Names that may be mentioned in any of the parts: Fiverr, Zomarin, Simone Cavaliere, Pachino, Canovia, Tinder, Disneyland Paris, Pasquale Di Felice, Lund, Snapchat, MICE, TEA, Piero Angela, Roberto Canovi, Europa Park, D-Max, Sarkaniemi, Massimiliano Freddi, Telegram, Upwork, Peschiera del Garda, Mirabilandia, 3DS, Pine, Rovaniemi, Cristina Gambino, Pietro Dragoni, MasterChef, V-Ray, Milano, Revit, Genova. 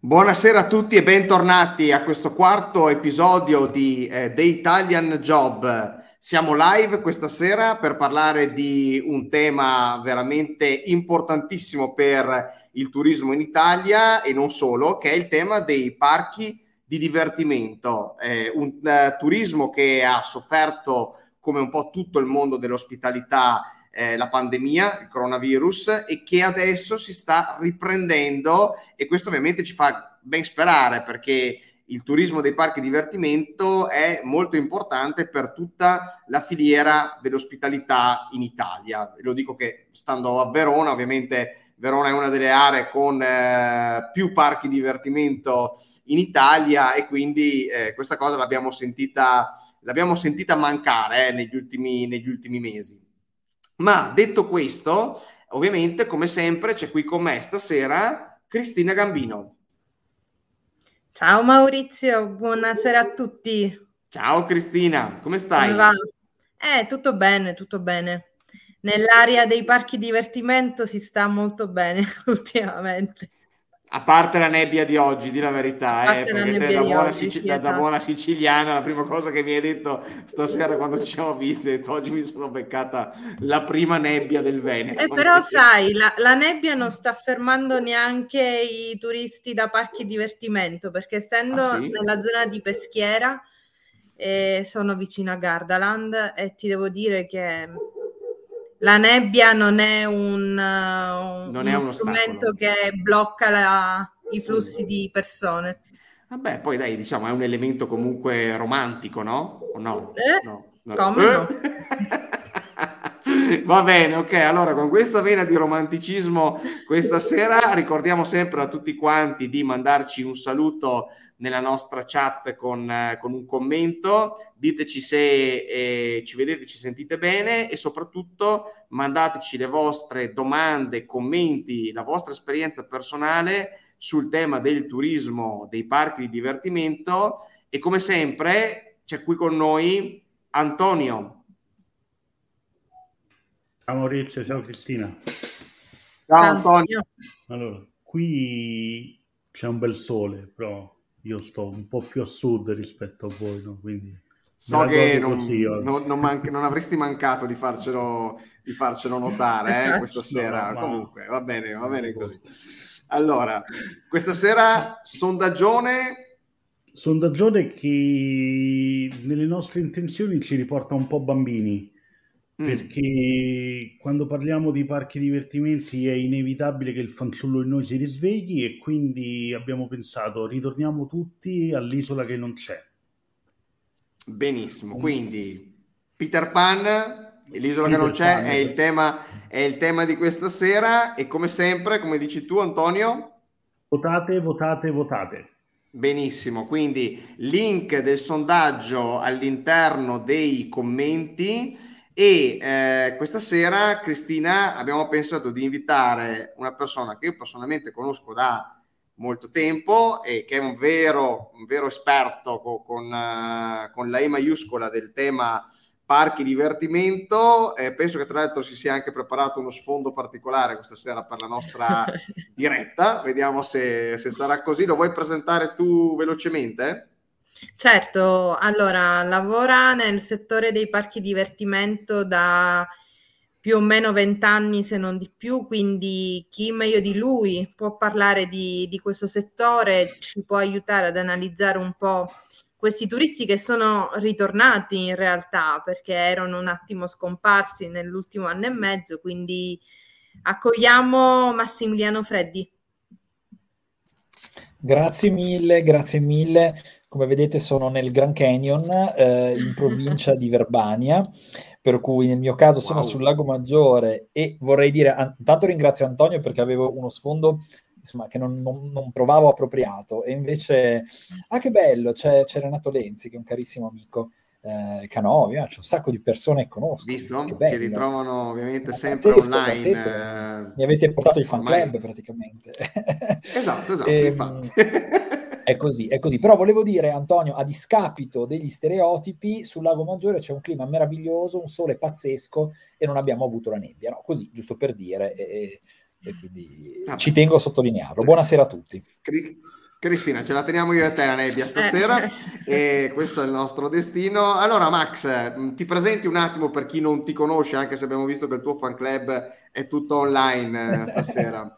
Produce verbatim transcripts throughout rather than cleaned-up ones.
Buonasera a tutti e bentornati a questo quarto episodio di eh, The Italian Job. Siamo live questa sera per parlare di un tema veramente importantissimo per il turismo in Italia e non solo, che è il tema dei parchi di divertimento. Eh, un eh, turismo che ha sofferto, come un po' tutto il mondo dell'ospitalità, Eh, la pandemia, il coronavirus, e che adesso si sta riprendendo, e questo ovviamente ci fa ben sperare, perché il turismo dei parchi divertimento è molto importante per tutta la filiera dell'ospitalità in Italia. Lo dico che stando a Verona, ovviamente Verona è una delle aree con eh, più parchi divertimento in Italia, e quindi eh, questa cosa l'abbiamo sentita, l'abbiamo sentita mancare eh, negli ultimi, negli ultimi mesi. Ma detto questo, ovviamente, come sempre, c'è qui con me stasera Cristina Gambino. Ciao Maurizio, buonasera a tutti. Ciao Cristina, come stai? Come va? Eh, tutto bene, tutto bene. Nell'area dei parchi divertimento si sta molto bene ultimamente. A parte la nebbia di oggi, di la verità, eh, perché te, da, buona oggi, Sicil- sì, da, da buona siciliana, la prima cosa che mi hai detto stasera quando ci siamo visti, hai detto, oggi mi sono beccata la prima nebbia del Veneto. Eh, però sai, la, la nebbia non sta fermando neanche i turisti da parchi divertimento, perché essendo ah, sì? nella zona di Peschiera, eh, sono vicino a Gardaland, e ti devo dire che la nebbia non è un, un non è uno strumento ostacolo che blocca la, i flussi di persone. Vabbè, poi dai, diciamo, è un elemento comunque romantico, no? O no? Eh? no, no. Come eh? no? Va bene, ok, allora con questa vena di romanticismo questa sera ricordiamo sempre a tutti quanti di mandarci un saluto nella nostra chat con, con un commento, diteci se eh, ci vedete, ci sentite bene, e soprattutto mandateci le vostre domande, commenti, la vostra esperienza personale sul tema del turismo, dei parchi di divertimento. E come sempre c'è qui con noi Antonio. Ciao Maurizio, ciao Cristina. Ciao Antonio. Allora, qui c'è un bel sole, però io sto un po' più a sud rispetto a voi, no? Quindi so che non, così, non, non, man- non avresti mancato di farcelo, di farcelo notare eh, questa sera. No, ma comunque va bene, va bene così. Allora, questa sera sondaggione... Sondaggione che nelle nostre intenzioni ci riporta un po' bambini, perché quando parliamo di parchi divertimenti è inevitabile che il fanciullo in noi si risvegli, e quindi abbiamo pensato ritorniamo tutti all'isola che non c'è. Benissimo, quindi Peter Pan, l'isola Peter che non c'è Pan, è, il tema, è il tema di questa sera, e come sempre, come dici tu Antonio, votate, votate, votate. Benissimo, quindi link del sondaggio all'interno dei commenti. E eh, questa sera, Cristina, abbiamo pensato di invitare una persona che io personalmente conosco da molto tempo e che è un vero, un vero esperto con, con, uh, con la E maiuscola del tema parchi divertimento. Eh, penso che tra l'altro si sia anche preparato uno sfondo particolare questa sera per la nostra diretta. Vediamo se, se sarà così. Lo vuoi presentare tu velocemente? Certo, allora lavora nel settore dei parchi divertimento da più o meno vent'anni, se non di più, quindi chi meglio di lui può parlare di, di questo settore, ci può aiutare ad analizzare un po' questi turisti che sono ritornati in realtà, perché erano un attimo scomparsi nell'ultimo anno e mezzo, quindi accogliamo Massimiliano Freddi. Grazie mille, grazie mille. Come vedete sono nel Grand Canyon, eh, in provincia di Verbania, per cui nel mio caso sono wow. sul Lago Maggiore, e vorrei dire, intanto ringrazio Antonio perché avevo uno sfondo insomma, che non, non, non provavo appropriato, e invece, ah che bello, c'è, c'è Renato Lenzi che è un carissimo amico, eh, Canovia, c'è un sacco di persone che conosco. Visto? Che si ritrovano ovviamente è sempre pazzesco, online. Pazzesco. Eh... Mi avete portato il fan club praticamente. Esatto, esatto, e, infatti. È così, è così. Però volevo dire, Antonio, a discapito degli stereotipi, sul Lago Maggiore c'è un clima meraviglioso, un sole pazzesco e non abbiamo avuto la nebbia, no? Così, giusto per dire, e, e quindi ah, ci tengo a sottolinearlo. Buonasera a tutti. Cri- Cristina, ce la teniamo io e te la nebbia stasera e questo è il nostro destino. Allora Max, ti presenti un attimo per chi non ti conosce, anche se abbiamo visto che il tuo fan club è tutto online stasera.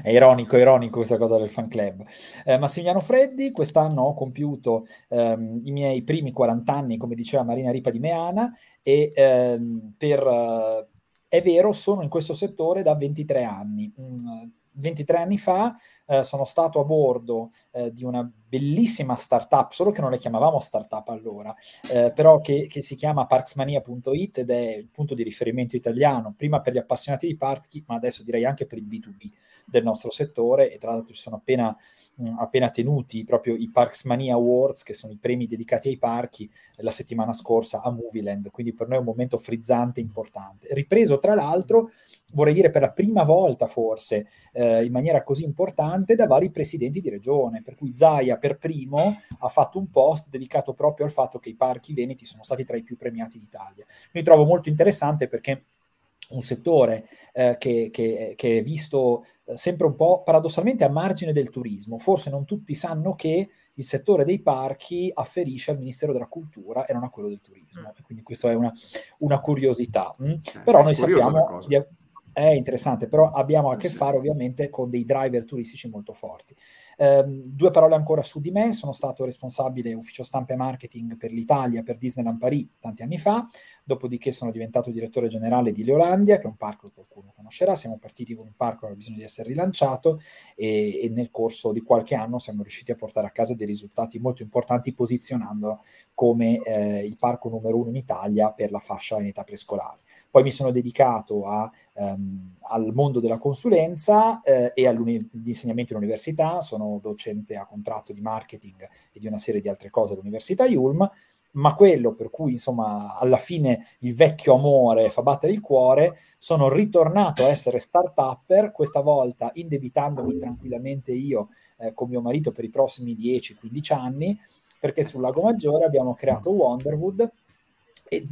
È ironico, ironico questa cosa del fan club. Eh, Massimiliano Freddi, quest'anno ho compiuto ehm, i miei primi quaranta anni, come diceva Marina Ripa di Meana, e ehm, per, eh, è vero, sono in questo settore da ventitré anni. Mm, ventitré anni fa eh, sono stato a bordo eh, di una bellissima startup, solo che non la chiamavamo startup allora, eh, però che, che si chiama parks mania punto it ed è il punto di riferimento italiano, prima per gli appassionati di parchi, ma adesso direi anche per il bi due bi del nostro settore. E tra l'altro ci sono appena, mh, appena tenuti proprio i Parks Mania Awards, che sono i premi dedicati ai parchi, la settimana scorsa a Movieland, quindi per noi è un momento frizzante, importante. Ripreso tra l'altro, vorrei dire per la prima volta forse, eh, in maniera così importante, da vari presidenti di regione, per cui Zaia per primo ha fatto un post dedicato proprio al fatto che i parchi veneti sono stati tra i più premiati d'Italia. Mi trovo molto interessante perché un settore eh, che, che, che è visto sempre un po' paradossalmente a margine del turismo. Forse non tutti sanno che il settore dei parchi afferisce al Ministero della Cultura e non a quello del turismo, mm. quindi questa è una, una curiosità. Mm. Eh, Però noi sappiamo... È interessante, però abbiamo a che fare ovviamente con dei driver turistici molto forti. Eh, due parole ancora su di me: sono stato responsabile ufficio stampa e marketing per l'Italia, per Disneyland Paris tanti anni fa, dopodiché sono diventato direttore generale di Leolandia, che è un parco che qualcuno conoscerà. Siamo partiti con un parco che aveva bisogno di essere rilanciato e, e nel corso di qualche anno siamo riusciti a portare a casa dei risultati molto importanti, posizionandolo come eh, il parco numero uno in Italia per la fascia in età prescolare. Poi mi sono dedicato a ehm, al mondo della consulenza eh, e all'insegnamento all'università. Sono docente a contratto di marketing e di una serie di altre cose all'università IULM, ma quello per cui insomma alla fine il vecchio amore fa battere il cuore, sono ritornato a essere start-upper, questa volta indebitandomi tranquillamente io eh, con mio marito per i prossimi dieci quindici anni, perché sul Lago Maggiore abbiamo creato Wonderwood. E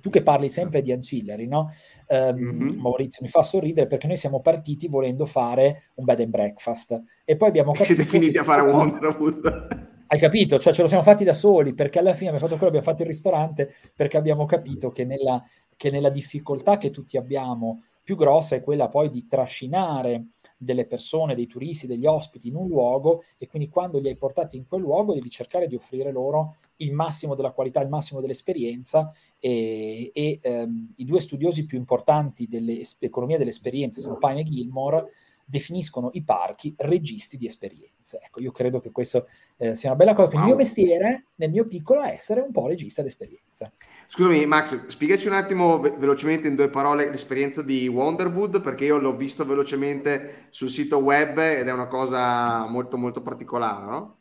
tu che parli sempre di ancillary, no? Um, mm-hmm. Maurizio mi fa sorridere perché noi siamo partiti volendo fare un bed and breakfast e poi abbiamo capito... E ci definiti a fare un Wonderwood. Hai capito? Cioè ce lo siamo fatti da soli, perché alla fine abbiamo fatto quello, abbiamo fatto il ristorante, perché abbiamo capito che nella, che nella difficoltà che tutti abbiamo più grossa è quella poi di trascinare delle persone, dei turisti, degli ospiti in un luogo, e quindi quando li hai portati in quel luogo devi cercare di offrire loro il massimo della qualità, il massimo dell'esperienza. E, e ehm, i due studiosi più importanti dell'economia dell'esperienza sono Pine e Gilmore, definiscono i parchi registi di esperienze. Ecco, io credo che questo eh, sia una bella cosa, perché wow. Il mio mestiere nel mio piccolo è essere un po' regista d'esperienza. Scusami Max, spiegaci un attimo ve- velocemente in due parole l'esperienza di Wonderwood, perché io l'ho visto velocemente sul sito web ed è una cosa molto molto particolare, no?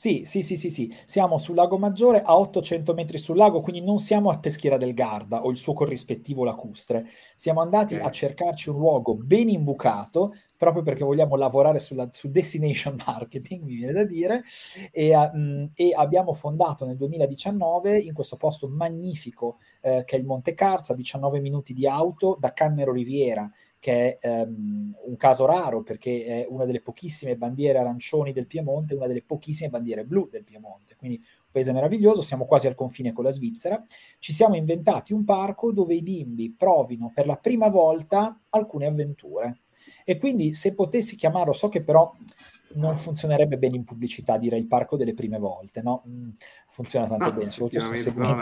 Sì, sì, sì, sì, sì, siamo sul Lago Maggiore, a ottocento metri sul lago, quindi non siamo a Peschiera del Garda o il suo corrispettivo lacustre. Siamo andati okay. a cercarci un luogo ben imbucato, proprio perché vogliamo lavorare sulla, sul destination marketing, mi viene da dire, e, um, e abbiamo fondato nel duemiladiciannove in questo posto magnifico eh, che è il Monte Carza, diciannove minuti di auto da Cannero Riviera, che è um, un caso raro perché è una delle pochissime bandiere arancioni del Piemonte, una delle pochissime bandiere blu del Piemonte, quindi un paese meraviglioso, siamo quasi al confine con la Svizzera. Ci siamo inventati un parco dove i bimbi provino per la prima volta alcune avventure. E quindi se potessi chiamarlo, so che però non funzionerebbe bene in pubblicità, direi il parco delle prime volte, no? Funziona tanto no, bene, assolutamente. No,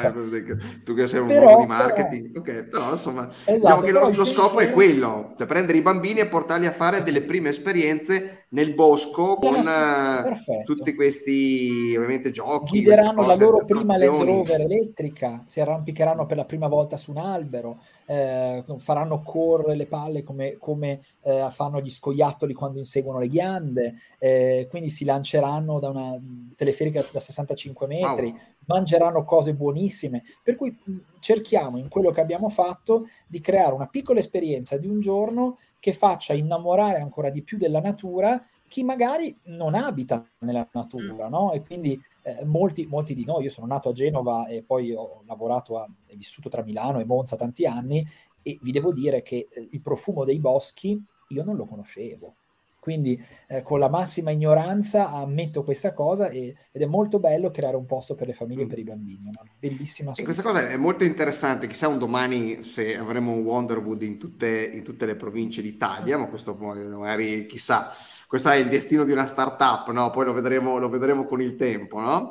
tu che sei un uomo di marketing, però, ok, però insomma, esatto, diciamo che lo, lo scopo è quello, cioè prendere i bambini e portarli a fare delle prime esperienze nel bosco con perfetto. Tutti questi ovviamente giochi. Guideranno la loro prima Land Rover elettrica, si arrampicheranno per la prima volta su un albero, eh, faranno correre le palle come, come eh, fanno gli scoiattoli quando inseguono le ghiande. Eh, quindi si lanceranno da una teleferica da sessantacinque metri, wow. mangeranno cose buonissime, per cui cerchiamo in quello che abbiamo fatto di creare una piccola esperienza di un giorno che faccia innamorare ancora di più della natura chi magari non abita nella natura, no? E quindi eh, molti, molti di noi, io sono nato a Genova e poi ho lavorato a, e vissuto tra Milano e Monza tanti anni, e vi devo dire che eh, il profumo dei boschi io non lo conoscevo. Quindi eh, con la massima ignoranza ammetto questa cosa, e, ed è molto bello creare un posto per le famiglie e per i bambini, una bellissima soluzione. E questa cosa è molto interessante, chissà un domani se avremo un Wonderwood in tutte, in tutte le province d'Italia, ma questo magari chissà, questo è il destino di una startup, no? Poi lo vedremo, lo vedremo con il tempo, no?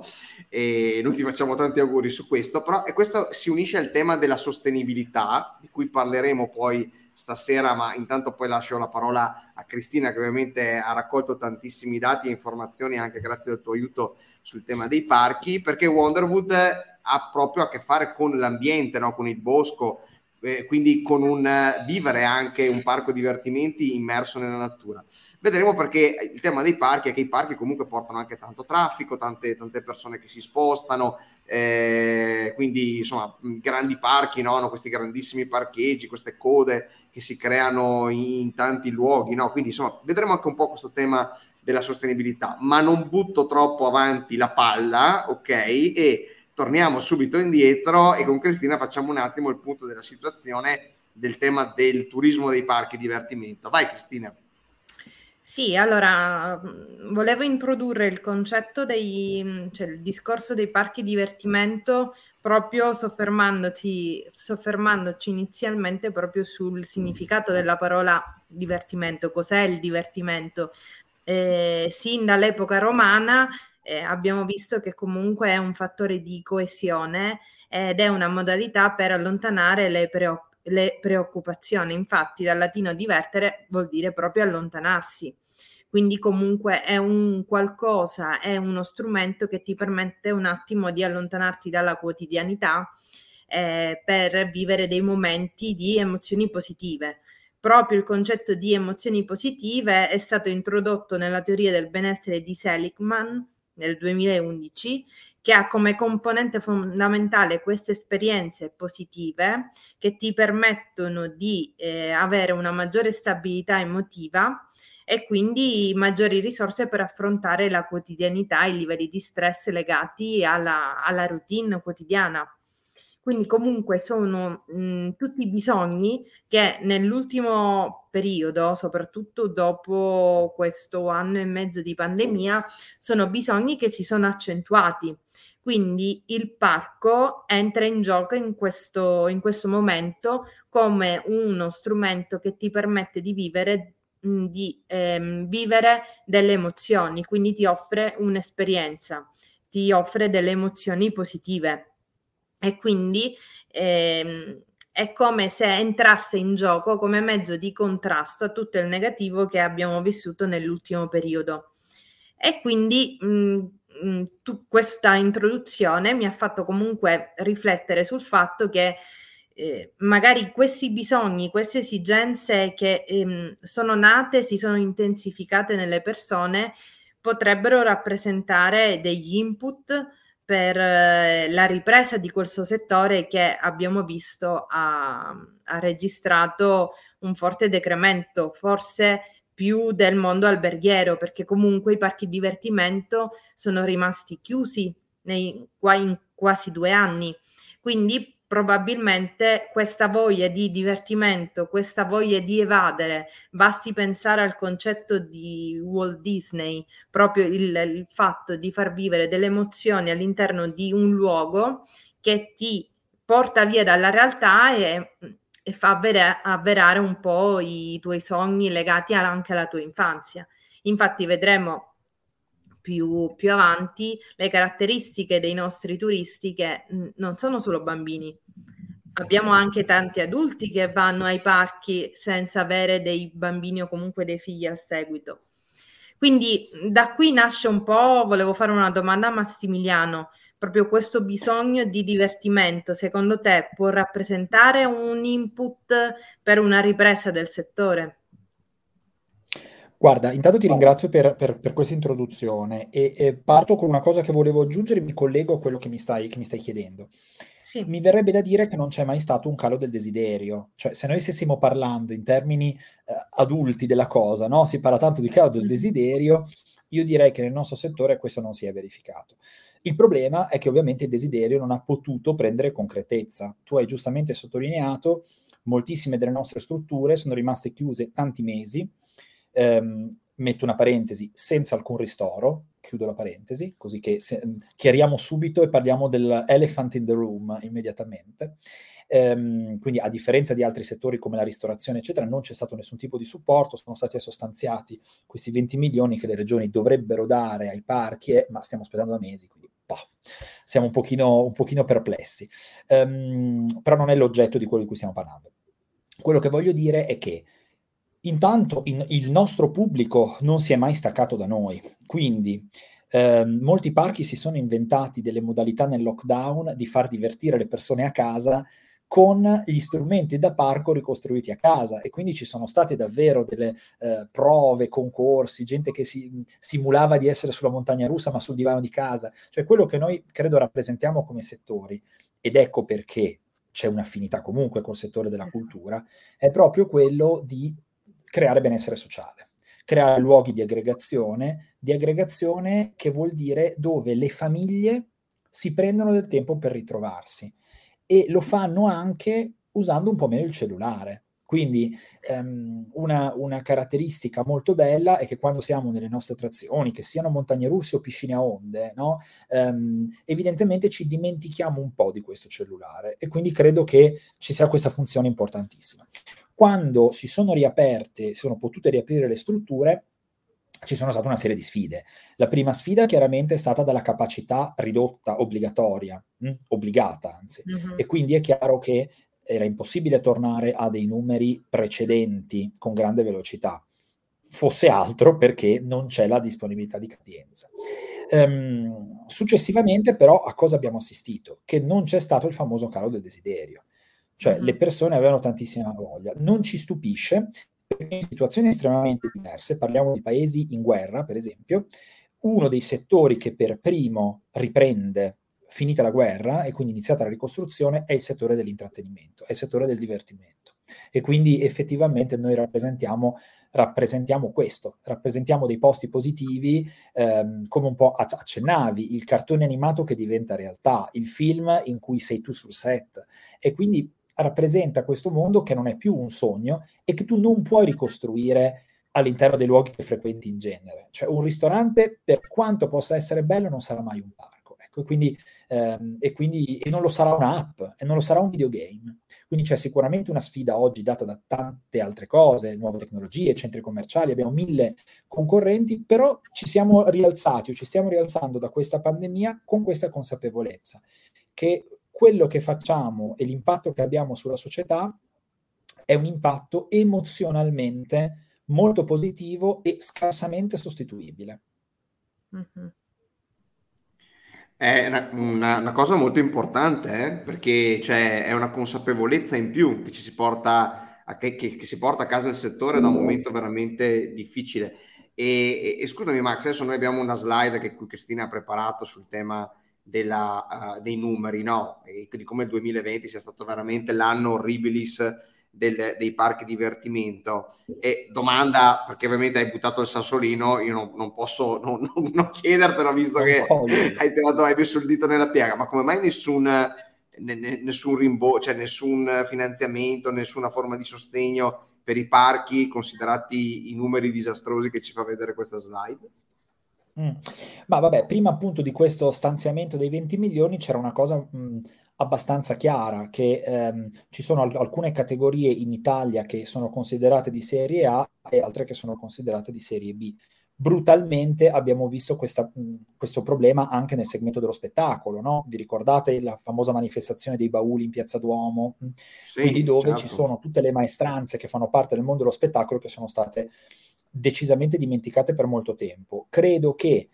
E noi ti facciamo tanti auguri su questo, però, e questo si unisce al tema della sostenibilità, di cui parleremo poi stasera, ma intanto poi lascio la parola a Cristina, che ovviamente ha raccolto tantissimi dati e informazioni anche grazie al tuo aiuto sul tema dei parchi, perché Wonderwood ha proprio a che fare con l'ambiente, no? Con il bosco, eh, quindi con un vivere anche un parco divertimenti immerso nella natura. Vedremo, perché il tema dei parchi è che i parchi comunque portano anche tanto traffico, tante, tante persone che si spostano, eh, quindi insomma grandi parchi, no? No, questi grandissimi parcheggi, queste code che si creano in tanti luoghi, no? Quindi insomma vedremo anche un po' questo tema della sostenibilità, ma non butto troppo avanti la palla, ok? E torniamo subito indietro e con Cristina facciamo un attimo il punto della situazione del tema del turismo dei parchi divertimento. Vai Cristina. Sì, allora volevo introdurre il concetto dei, cioè il discorso dei parchi divertimento, proprio soffermandoci, soffermandoci inizialmente proprio sul significato della parola divertimento. Cos'è il divertimento? Eh, sin dall'epoca romana eh, abbiamo visto che comunque è un fattore di coesione ed è una modalità per allontanare le preoccupazioni. Le preoccupazioni, infatti dal latino divertere vuol dire proprio allontanarsi, quindi comunque è un qualcosa, è uno strumento che ti permette un attimo di allontanarti dalla quotidianità eh, per vivere dei momenti di emozioni positive. Proprio il concetto di emozioni positive è stato introdotto nella teoria del benessere di Seligman nel duemilaundici, che ha come componente fondamentale queste esperienze positive che ti permettono di eh, avere una maggiore stabilità emotiva e quindi maggiori risorse per affrontare la quotidianità, i livelli di stress legati alla, alla routine quotidiana. Quindi comunque sono mh, tutti i bisogni che nell'ultimo periodo, soprattutto dopo questo anno e mezzo di pandemia, sono bisogni che si sono accentuati. Quindi il parco entra in gioco in questo, in questo momento come uno strumento che ti permette di vivere, mh, di, ehm, vivere delle emozioni, quindi ti offre un'esperienza, ti offre delle emozioni positive. E quindi ehm, è come se entrasse in gioco come mezzo di contrasto a tutto il negativo che abbiamo vissuto nell'ultimo periodo. E quindi mh, mh, tu, questa introduzione mi ha fatto comunque riflettere sul fatto che eh, magari questi bisogni, queste esigenze che ehm, sono nate, si sono intensificate nelle persone, potrebbero rappresentare degli input per la ripresa di questo settore che abbiamo visto ha, ha registrato un forte decremento, forse più del mondo alberghiero, perché comunque i parchi divertimento sono rimasti chiusi nei, in quasi due anni. Quindi probabilmente questa voglia di divertimento, questa voglia di evadere, basti pensare al concetto di Walt Disney, proprio il, il fatto di far vivere delle emozioni all'interno di un luogo che ti porta via dalla realtà e, e fa avver- avverare un po' i tuoi sogni legati anche alla tua infanzia. Infatti vedremo Più, più avanti le caratteristiche dei nostri turisti, che mh, non sono solo bambini, abbiamo anche tanti adulti che vanno ai parchi senza avere dei bambini o comunque dei figli al seguito. Quindi da qui nasce un po', volevo fare una domanda a Massimiliano, proprio questo bisogno di divertimento, secondo te può rappresentare un input per una ripresa del settore? Guarda, intanto ti ringrazio per, per, per questa introduzione e, e parto con una cosa che volevo aggiungere, mi collego a quello che mi stai, che mi stai chiedendo. Sì. Mi verrebbe da dire che non c'è mai stato un calo del desiderio. Cioè, se noi stessimo parlando in termini eh, adulti della cosa, no? Si parla tanto di calo del desiderio, io direi che nel nostro settore questo non si è verificato. Il problema è che ovviamente il desiderio non ha potuto prendere concretezza. Tu hai giustamente sottolineato, moltissime delle nostre strutture sono rimaste chiuse tanti mesi, ehm, metto una parentesi, senza alcun ristoro, chiudo la parentesi, così che se, chiariamo subito e parliamo dell'elephant in the room immediatamente. Ehm, quindi a differenza di altri settori come la ristorazione eccetera, non c'è stato nessun tipo di supporto, sono stati sostanziati questi venti milioni che le regioni dovrebbero dare ai parchi, eh, ma stiamo aspettando da mesi, quindi bah, siamo un pochino, un pochino perplessi. Ehm, però non è l'oggetto di quello di cui stiamo parlando. Quello che voglio dire è che intanto in, il nostro pubblico non si è mai staccato da noi, quindi eh, molti parchi si sono inventati delle modalità nel lockdown di far divertire le persone a casa con gli strumenti da parco ricostruiti a casa, e quindi ci sono state davvero delle eh, prove, concorsi, gente che si, simulava di essere sulla montagna russa ma sul divano di casa. Cioè quello che noi credo rappresentiamo come settori, ed ecco perché c'è un'affinità comunque col settore della cultura, è proprio quello di creare benessere sociale, creare luoghi di aggregazione, di aggregazione che vuol dire dove le famiglie si prendono del tempo per ritrovarsi, e lo fanno anche usando un po' meno il cellulare. Quindi ehm, una, una caratteristica molto bella è che quando siamo nelle nostre attrazioni, che siano montagne russe o piscine a onde, no? ehm, evidentemente ci dimentichiamo un po' di questo cellulare, e quindi credo che ci sia questa funzione importantissima. Quando si sono riaperte, si sono potute riaprire le strutture, ci sono state una serie di sfide. La prima sfida chiaramente è stata dalla capacità ridotta, obbligatoria, mh? obbligata anzi, mm-hmm. E quindi è chiaro che era impossibile tornare a dei numeri precedenti con grande velocità, fosse altro perché non c'è la disponibilità di capienza. Ehm, successivamente però a cosa abbiamo assistito? Che non c'è stato il famoso calo del desiderio. Cioè le persone avevano tantissima voglia. Non ci stupisce, perché in situazioni estremamente diverse, parliamo di paesi in guerra per esempio, uno dei settori che per primo riprende finita la guerra e quindi iniziata la ricostruzione è il settore dell'intrattenimento, è il settore del divertimento, e quindi effettivamente noi rappresentiamo, rappresentiamo questo, rappresentiamo dei posti positivi, ehm, come un po' accennavi, il cartone animato che diventa realtà, il film in cui sei tu sul set, e quindi rappresenta questo mondo che non è più un sogno e che tu non puoi ricostruire all'interno dei luoghi che frequenti in genere. Cioè un ristorante, per quanto possa essere bello, non sarà mai un parco, ecco, e quindi, ehm, e quindi e non lo sarà un'app, e non lo sarà un videogame. Quindi c'è sicuramente una sfida oggi data da tante altre cose, nuove tecnologie, centri commerciali, abbiamo mille concorrenti, però ci siamo rialzati o ci stiamo rialzando da questa pandemia con questa consapevolezza che quello che facciamo e l'impatto che abbiamo sulla società è un impatto emozionalmente molto positivo e scarsamente sostituibile. Mm-hmm. È una, una, una cosa molto importante, eh? Perché cioè, è una consapevolezza in più che ci si porta a, che, che, che si porta a casa il settore da un momento veramente difficile. E, e, e scusami Max, adesso noi abbiamo una slide che Cristina ha preparato sul tema della, uh, dei numeri, no? E di come il duemilaventi sia stato veramente l'anno horribilis del, dei parchi divertimento. E domanda, perché ovviamente hai buttato il sassolino, io non, non posso non, non, non chiedertelo, visto non che voglio. hai tirato hai messo il dito nella piaga, ma come mai nessun, ne, nessun rimborso, cioè nessun finanziamento, nessuna forma di sostegno per i parchi, considerati i numeri disastrosi che ci fa vedere questa slide? Mm. Ma vabbè, prima appunto di questo stanziamento dei venti milioni c'era una cosa mh, abbastanza chiara, che ehm, ci sono al- alcune categorie in Italia che sono considerate di serie A e altre che sono considerate di serie B. Brutalmente abbiamo visto questa, mh, questo problema anche nel segmento dello spettacolo, no? Vi ricordate la famosa manifestazione dei bauli in Piazza Duomo? Sì, quindi dove certo. Ci sono tutte le maestranze che fanno parte del mondo dello spettacolo che sono state decisamente dimenticate per molto tempo. Credo che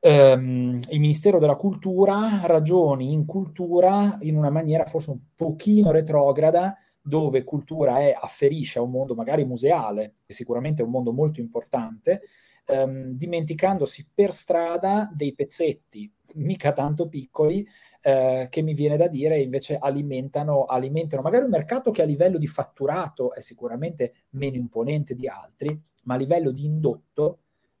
ehm, il Ministero della Cultura ragioni in cultura in una maniera forse un pochino retrograda, dove cultura è, afferisce a un mondo magari museale, che sicuramente è un mondo molto importante, ehm, dimenticandosi per strada dei pezzetti mica tanto piccoli, eh, che mi viene da dire invece alimentano, alimentano magari un mercato che a livello di fatturato è sicuramente meno imponente di altri, ma a livello di indotto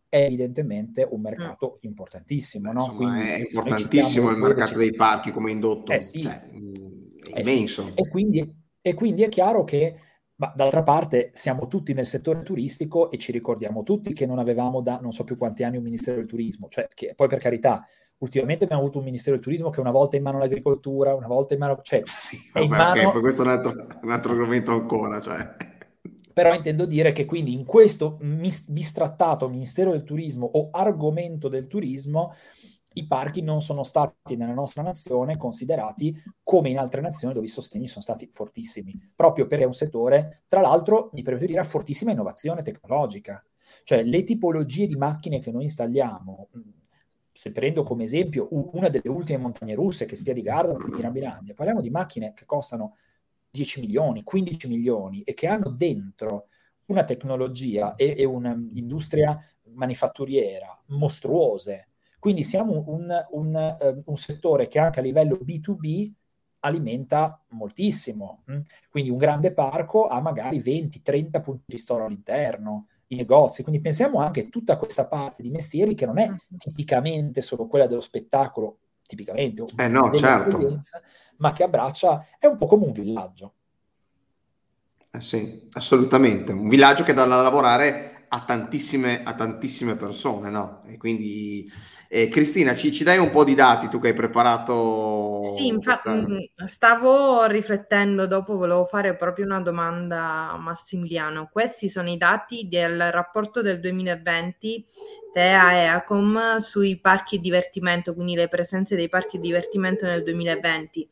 è evidentemente un mercato importantissimo. Beh, no? Insomma, quindi, è importantissimo il mercato dei parchi come indotto, eh sì, cioè, è immenso. Eh sì. E quindi, e quindi è chiaro che, ma d'altra parte siamo tutti nel settore turistico e ci ricordiamo tutti che non avevamo da non so più quanti anni un ministero del turismo, cioè che poi per carità ultimamente abbiamo avuto un ministero del turismo che una volta è in mano l'agricoltura, una volta è in mano, cioè sì, vabbè, in mano... Okay, questo è un altro, un altro argomento ancora, cioè. Però intendo dire che quindi in questo mis- bistrattato ministero del turismo o argomento del turismo i parchi non sono stati nella nostra nazione considerati come in altre nazioni dove i sostegni sono stati fortissimi, proprio perché è un settore, tra l'altro, mi permetto di dire, a fortissima innovazione tecnologica. Cioè le tipologie di macchine che noi installiamo, se prendo come esempio una delle ultime montagne russe, che sia di Garda o di Mirabilandia, parliamo di macchine che costano dieci milioni, quindici milioni e che hanno dentro una tecnologia e, e un'industria manifatturiera mostruose. Quindi siamo un, un, un, un settore che anche a livello B due B alimenta moltissimo. Quindi un grande parco ha magari venti trenta punti di ristoro all'interno, i negozi. Quindi pensiamo anche a tutta questa parte di mestieri che non è tipicamente solo quella dello spettacolo, tipicamente, o eh no, certo, ma che abbraccia, è un po' come un villaggio. Eh sì, assolutamente. Un villaggio che dà da lavorare a tantissime, a tantissime persone, no? E quindi eh, Cristina, ci, ci dai un po' di dati tu che hai preparato? Sì, infatti stavo riflettendo, dopo volevo fare proprio una domanda a Massimiliano. Questi sono i dati del rapporto del duemilaventi TEA e EACOM sui parchi e divertimento, quindi le presenze dei parchi e divertimento nel duemilaventi.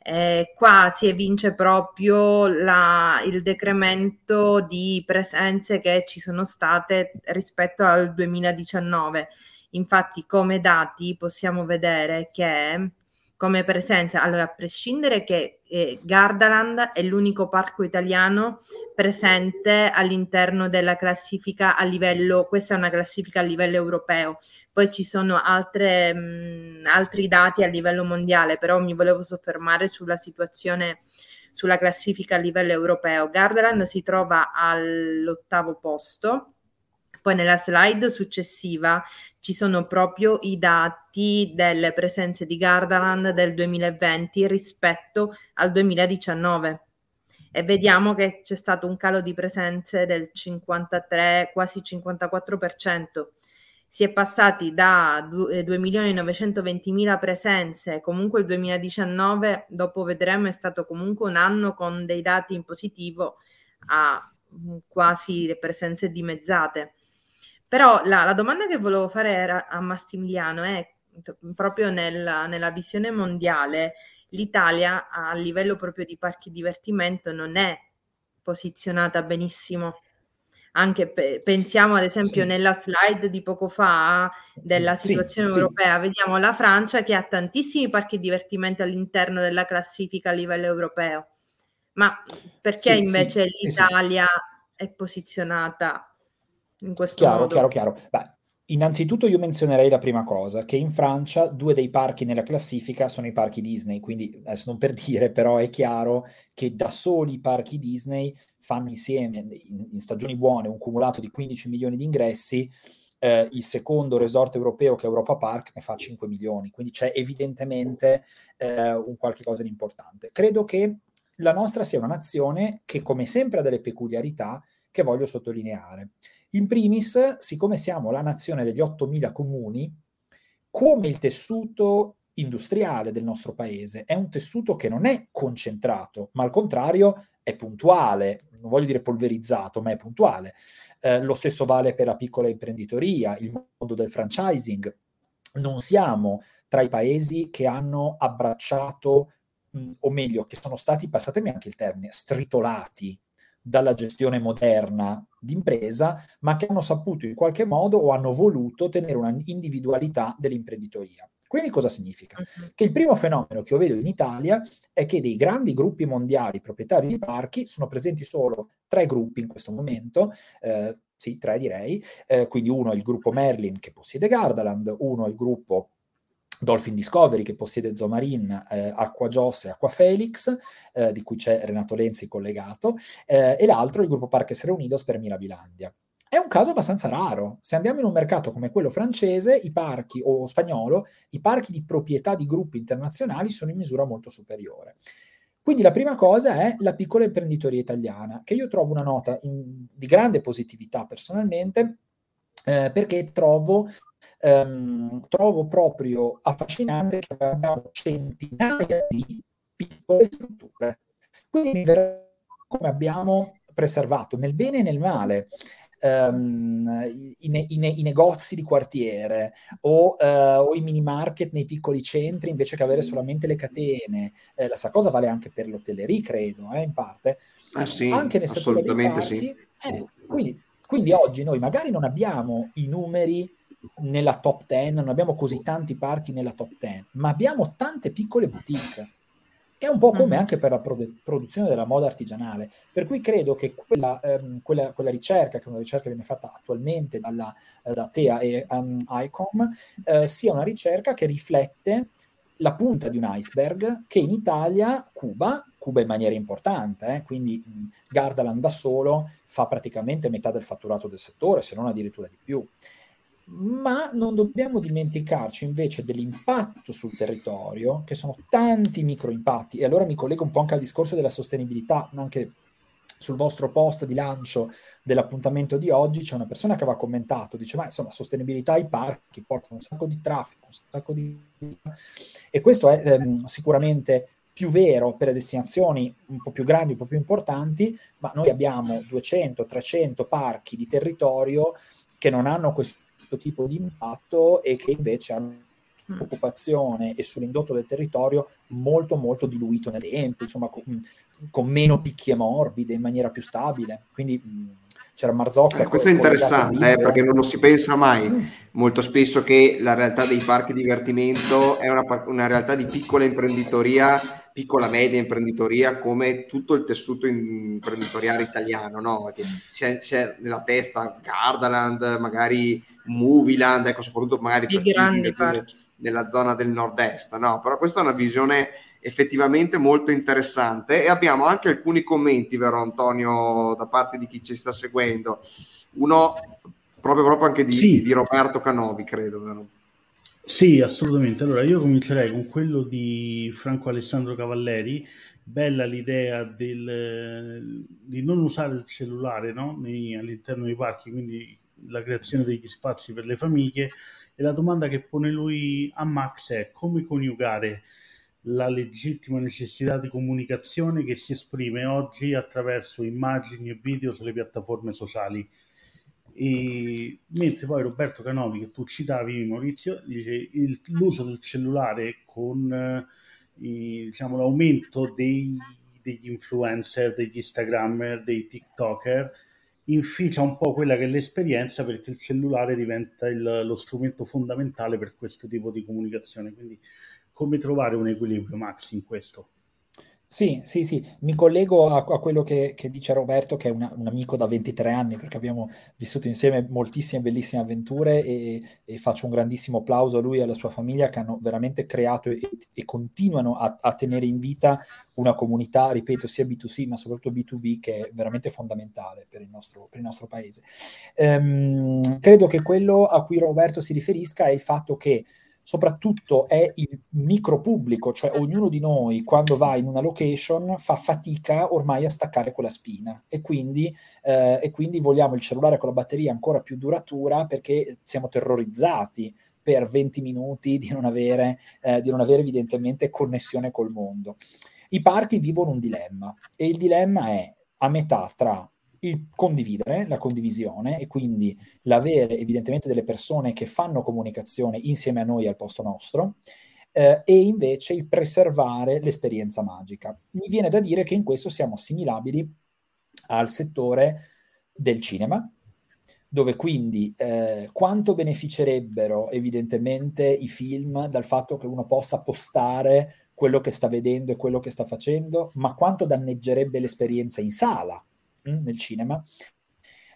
Eh, qua si evince proprio la, il decremento di presenze che ci sono state rispetto al duemiladiciannove. Infatti, come dati possiamo vedere che come presenza, allora, a prescindere che eh, Gardaland è l'unico parco italiano presente all'interno della classifica a livello, questa è una classifica a livello europeo, poi ci sono altre, mh, altri dati a livello mondiale, però mi volevo soffermare sulla situazione, sulla classifica a livello europeo. Gardaland si trova all'ottavo posto. Poi nella slide successiva ci sono proprio i dati delle presenze di Gardaland del duemilaventi rispetto al duemiladiciannove e vediamo che c'è stato un calo di presenze del cinquantatré, quasi cinquantaquattro per cento. Si è passati da due milioni novecentoventimila presenze, comunque il duemiladiciannove, dopo vedremo, è stato comunque un anno con dei dati in positivo, a quasi le presenze dimezzate. Però la, la domanda che volevo fare era a Massimiliano è t- proprio nella, nella visione mondiale l'Italia a livello proprio di parchi divertimento non è posizionata benissimo. Anche pe- pensiamo ad esempio sì. Nella slide di poco fa della situazione sì, europea sì. Vediamo la Francia che ha tantissimi parchi divertimento all'interno della classifica a livello europeo. Ma perché sì, invece sì, l'Italia sì. È posizionata in questo chiaro, modo. Chiaro, chiaro. Beh, innanzitutto io menzionerei la prima cosa, che in Francia due dei parchi nella classifica sono i parchi Disney, quindi adesso non per dire, però è chiaro che da soli i parchi Disney fanno insieme, in, in stagioni buone, un cumulato di quindici milioni di ingressi, eh, il secondo resort europeo che è Europa Park ne fa cinque milioni, quindi c'è evidentemente eh, un qualche cosa di importante. Credo che la nostra sia una nazione che come sempre ha delle peculiarità che voglio sottolineare. In primis, siccome siamo la nazione degli ottomila comuni, come il tessuto industriale del nostro paese è un tessuto che non è concentrato, ma al contrario è puntuale, non voglio dire polverizzato, ma è puntuale. Eh, lo stesso vale per la piccola imprenditoria, il mondo del franchising. Non siamo tra i paesi che hanno abbracciato, mh, o meglio, che sono stati, passatemi anche il termine, stritolati dalla gestione moderna d'impresa, ma che hanno saputo in qualche modo o hanno voluto tenere una individualità dell'imprenditoria. Quindi cosa significa? Uh-huh. Che il primo fenomeno che io vedo in Italia è che dei grandi gruppi mondiali proprietari di parchi sono presenti solo tre gruppi in questo momento, eh, sì, tre direi, eh, quindi uno è il gruppo Merlin che possiede Gardaland, uno è il gruppo Dolphin Discovery che possiede Zomarin, eh, Acqua Joss e Acqua Felix, eh, di cui c'è Renato Lenzi collegato, eh, e l'altro il gruppo Parques Reunidos per Mirabilandia. È un caso abbastanza raro. Se andiamo in un mercato come quello francese, i parchi, o spagnolo, i parchi di proprietà di gruppi internazionali sono in misura molto superiore. Quindi la prima cosa è la piccola imprenditoria italiana, che io trovo una nota in, di grande positività personalmente, eh, perché trovo, ehm, trovo proprio affascinante che abbiamo centinaia di piccole strutture. Quindi come abbiamo preservato nel bene e nel male Um, i, ne- i, ne- i negozi di quartiere o, uh, o i mini market nei piccoli centri invece che avere solamente le catene, eh, la stessa cosa vale anche per l'hotellerie, credo, eh, in parte ah, sì, anche nel settore dei parchi, sì. eh, quindi, quindi oggi noi magari non abbiamo i numeri nella top dieci, non abbiamo così tanti parchi nella top dieci, ma abbiamo tante piccole boutique. È un po' come anche per la produ- produzione della moda artigianale, per cui credo che quella, ehm, quella, quella ricerca, che è una ricerca che viene fatta attualmente dalla, eh, da TEA e um, ICOM, eh, sia una ricerca che riflette la punta di un iceberg che in Italia Cuba, Cuba in maniera importante, eh, quindi mh, Gardaland da solo fa praticamente metà del fatturato del settore, se non addirittura di più. Ma non dobbiamo dimenticarci invece dell'impatto sul territorio, che sono tanti microimpatti, e allora mi collego un po' anche al discorso della sostenibilità. Anche sul vostro post di lancio dell'appuntamento di oggi c'è una persona che aveva commentato, dice ma insomma sostenibilità ai parchi portano un sacco di traffico, un sacco di... e questo è ehm, sicuramente più vero per le destinazioni un po' più grandi, un po' più importanti, ma noi abbiamo duecento trecento parchi di territorio che non hanno questo tipo di impatto e che invece hanno sull'occupazione e sull'indotto del territorio molto molto diluito nel tempo, insomma con, con meno picchie morbide, in maniera più stabile. Quindi c'era Marzocca. Eh, questo è interessante eh, perché non lo si pensa mai, mm. molto spesso, che la realtà dei parchi divertimento è una, una realtà di piccola imprenditoria, piccola media imprenditoria, come tutto il tessuto imprenditoriale italiano, no? Che c'è, c'è nella testa Gardaland, magari Movieland, ecco, soprattutto magari per grandi parchi nella zona del nord-est, no? Però questa è una visione effettivamente molto interessante, e abbiamo anche alcuni commenti, vero Antonio, da parte di chi ci sta seguendo. Uno proprio proprio anche di, sì. di Roberto Canovi, credo, vero? Sì, assolutamente. Allora io comincerei con quello di Franco Alessandro Cavalleri. Bella l'idea del, di non usare il cellulare, no? Nei, all'interno dei parchi, quindi la creazione degli spazi per le famiglie. E la domanda che pone lui a Max è come coniugare la legittima necessità di comunicazione che si esprime oggi attraverso immagini e video sulle piattaforme sociali. E mentre poi Roberto Canovi, che tu citavi Maurizio, dice il, l'uso del cellulare con eh, diciamo, l'aumento dei, degli influencer, degli instagrammer, dei tiktoker, inficia un po' quella che è l'esperienza, perché il cellulare diventa il, lo strumento fondamentale per questo tipo di comunicazione. Quindi come trovare un equilibrio, Max, in questo? Sì, sì, sì, mi collego a, a quello che, che dice Roberto, che è una, un amico da ventitré anni, perché abbiamo vissuto insieme moltissime bellissime avventure, e, e faccio un grandissimo applauso a lui e alla sua famiglia, che hanno veramente creato e, e continuano a, a tenere in vita una comunità, ripeto, sia B due C ma soprattutto B due B, che è veramente fondamentale per il nostro, per il nostro paese. Ehm, credo che quello a cui Roberto si riferisca è il fatto che soprattutto è il micro pubblico, cioè ognuno di noi quando va in una location fa fatica ormai a staccare quella spina, e quindi, eh, e quindi vogliamo il cellulare con la batteria ancora più duratura, perché siamo terrorizzati per venti minuti di non avere, eh, di non avere evidentemente connessione col mondo. I parchi vivono un dilemma, e il dilemma è a metà tra il condividere, la condivisione, e quindi l'avere evidentemente delle persone che fanno comunicazione insieme a noi al posto nostro, eh, e invece il preservare l'esperienza magica. Mi viene da dire che in questo siamo assimilabili al settore del cinema, dove quindi eh, quanto beneficerebbero evidentemente i film dal fatto che uno possa postare quello che sta vedendo e quello che sta facendo, ma quanto danneggerebbe l'esperienza in sala nel cinema,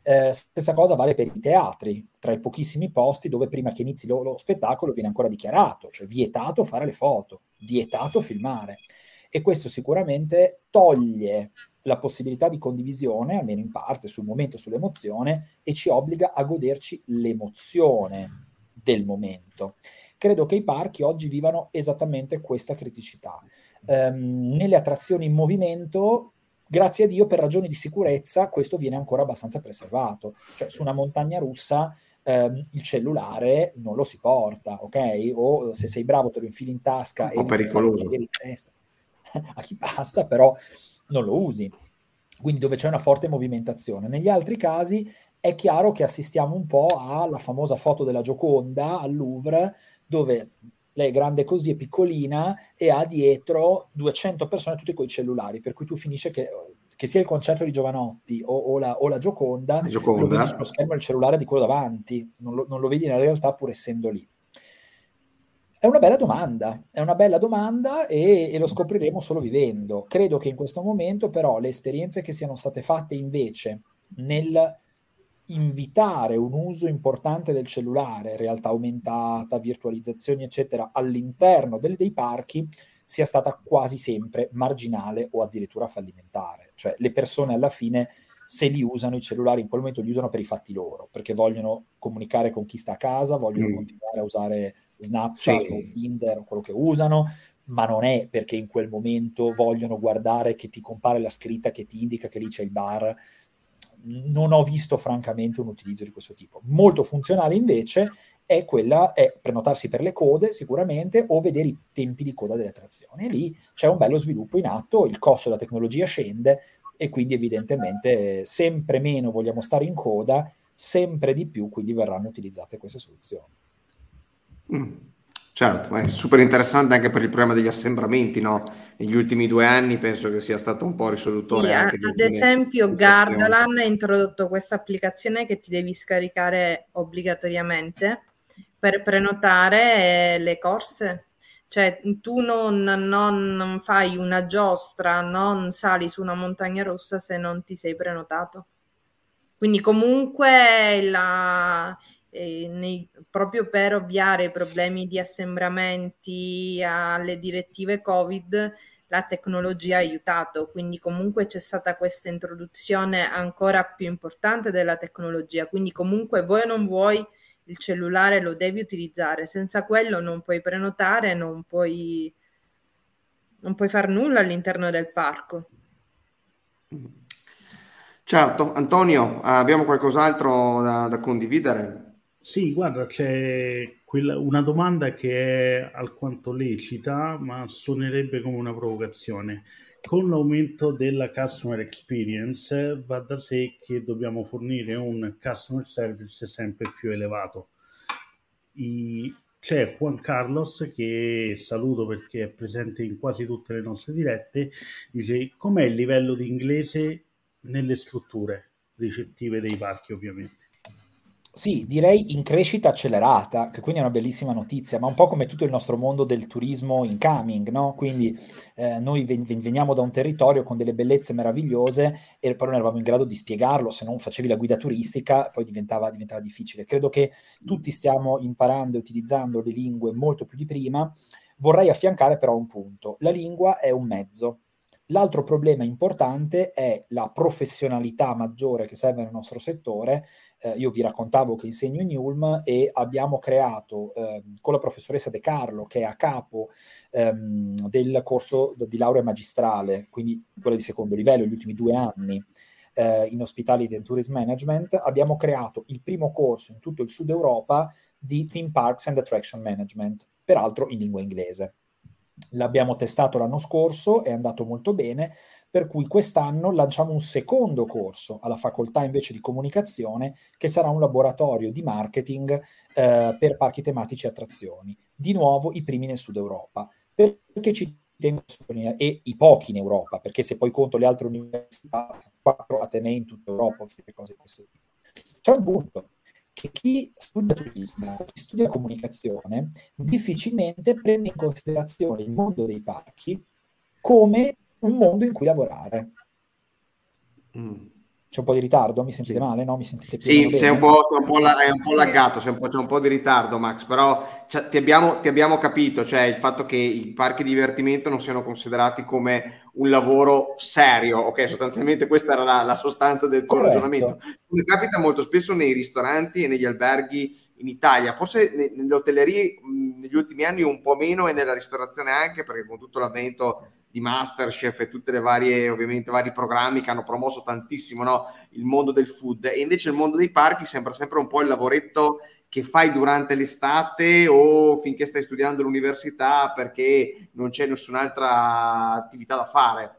Eh, stessa cosa vale per i teatri, tra i pochissimi posti dove prima che inizi lo, lo spettacolo viene ancora dichiarato, cioè vietato fare le foto, vietato filmare. E questo sicuramente toglie la possibilità di condivisione, almeno in parte, sul momento, sull'emozione, e ci obbliga a goderci l'emozione del momento. Credo che i parchi oggi vivano esattamente questa criticità. Um, nelle attrazioni in movimento, grazie a Dio, per ragioni di sicurezza, questo viene ancora abbastanza preservato. Cioè, su una montagna russa Um, il cellulare non lo si porta, ok? O se sei bravo te lo infili in tasca. È un po' pericoloso. A chi passa, però non lo usi. Quindi dove c'è una forte movimentazione. Negli altri casi è chiaro che assistiamo un po' alla famosa foto della Gioconda al Louvre, dove lei è grande così, è piccolina, e ha dietro duecento persone tutte coi cellulari, per cui tu finisce che, che sia il concerto di Giovanotti o, o, la, o la Gioconda, la Gioconda. Lo vedi sullo schermo del cellulare di quello davanti, non lo, non lo vedi nella realtà pur essendo lì. È una bella domanda, è una bella domanda e, e lo scopriremo solo vivendo. Credo che in questo momento però le esperienze che siano state fatte invece nel invitare un uso importante del cellulare, realtà aumentata, virtualizzazioni eccetera, all'interno del, dei parchi sia stata quasi sempre marginale o addirittura fallimentare. Cioè le persone alla fine, se li usano i cellulari in quel momento, li usano per i fatti loro, perché vogliono comunicare con chi sta a casa, vogliono mm. continuare a usare Snapchat sì. o Tinder o quello che usano, ma non è perché in quel momento vogliono guardare che ti compare la scritta che ti indica che lì c'è il bar. Non ho visto francamente un utilizzo di questo tipo. Molto funzionale invece è quella è prenotarsi per le code sicuramente, o vedere i tempi di coda delle attrazioni. Lì c'è un bello sviluppo in atto, il costo della tecnologia scende e quindi evidentemente sempre meno vogliamo stare in coda, sempre di più quindi verranno utilizzate queste soluzioni. Certo, ma è super interessante anche per il problema degli assembramenti, no? Negli ultimi due anni penso che sia stato un po' risolutore. Sì, anche ad esempio Gardaland ha introdotto questa applicazione che ti devi scaricare obbligatoriamente per prenotare le corse. Cioè tu non, non fai una giostra, non sali su una montagna rossa se non ti sei prenotato. Quindi comunque la... Eh, nei, proprio per ovviare i problemi di assembramenti alle direttive Covid, la tecnologia ha aiutato, quindi comunque c'è stata questa introduzione ancora più importante della tecnologia, quindi comunque vuoi o non vuoi il cellulare lo devi utilizzare, senza quello non puoi prenotare, non puoi non puoi far nulla all'interno del parco. Certo, Antonio, abbiamo qualcos'altro da, da condividere? Sì, guarda, c'è quella, una domanda che è alquanto lecita, ma suonerebbe come una provocazione. Con l'aumento della customer experience va da sé che dobbiamo fornire un customer service sempre più elevato. I, c'è Juan Carlos, che saluto perché è presente in quasi tutte le nostre dirette, dice: com'è il livello di inglese nelle strutture ricettive dei parchi, ovviamente? Sì, direi in crescita accelerata, che quindi è una bellissima notizia, ma un po' come tutto il nostro mondo del turismo incoming, no? Quindi eh, noi ven- veniamo da un territorio con delle bellezze meravigliose e poi non eravamo in grado di spiegarlo, se non facevi la guida turistica poi diventava, diventava difficile. Credo che tutti stiamo imparando e utilizzando le lingue molto più di prima. Vorrei affiancare però un punto: la lingua è un mezzo. L'altro problema importante è la professionalità maggiore che serve nel nostro settore. Eh, io vi raccontavo che insegno in I U L M e abbiamo creato eh, con la professoressa De Carlo, che è a capo ehm, del corso di laurea magistrale, quindi quella di secondo livello, gli ultimi due anni, eh, in Hospitality and Tourism Management, abbiamo creato il primo corso in tutto il Sud Europa di Theme Parks and Attraction Management, peraltro in lingua inglese. L'abbiamo testato l'anno scorso, è andato molto bene, per cui quest'anno lanciamo un secondo corso alla facoltà invece di comunicazione, che sarà un laboratorio di marketing eh, per parchi tematici e attrazioni. Di nuovo i primi nel Sud Europa, perché ci tengo e i pochi in Europa, perché se poi conto le altre università, quattro atenei in tutta Europa, cose di questo tipo. C'è un punto: che chi studia turismo, chi studia comunicazione, difficilmente prende in considerazione il mondo dei parchi come un mondo in cui lavorare. Mm. C'è un po' di ritardo, mi sentite male, no? Mi sentite più? Sì, sei un po', sei un po', la, è un po' laggato, c'è un po', c'è un po' di ritardo, Max, però cioè, ti, abbiamo, ti abbiamo capito, cioè il fatto che i parchi di divertimento non siano considerati come un lavoro serio, ok? Sostanzialmente questa era la, la sostanza del tuo Corretto. ragionamento. Mi capita molto spesso nei ristoranti e negli alberghi in Italia, forse ne, nelle hotellerie mh, negli ultimi anni un po' meno e nella ristorazione anche, perché con tutto l'avvento di Masterchef e tutte le varie, ovviamente, vari programmi che hanno promosso tantissimo, no, il mondo del food, e invece il mondo dei parchi sembra sempre un po' il lavoretto che fai durante l'estate o finché stai studiando all'università perché non c'è nessun'altra attività da fare.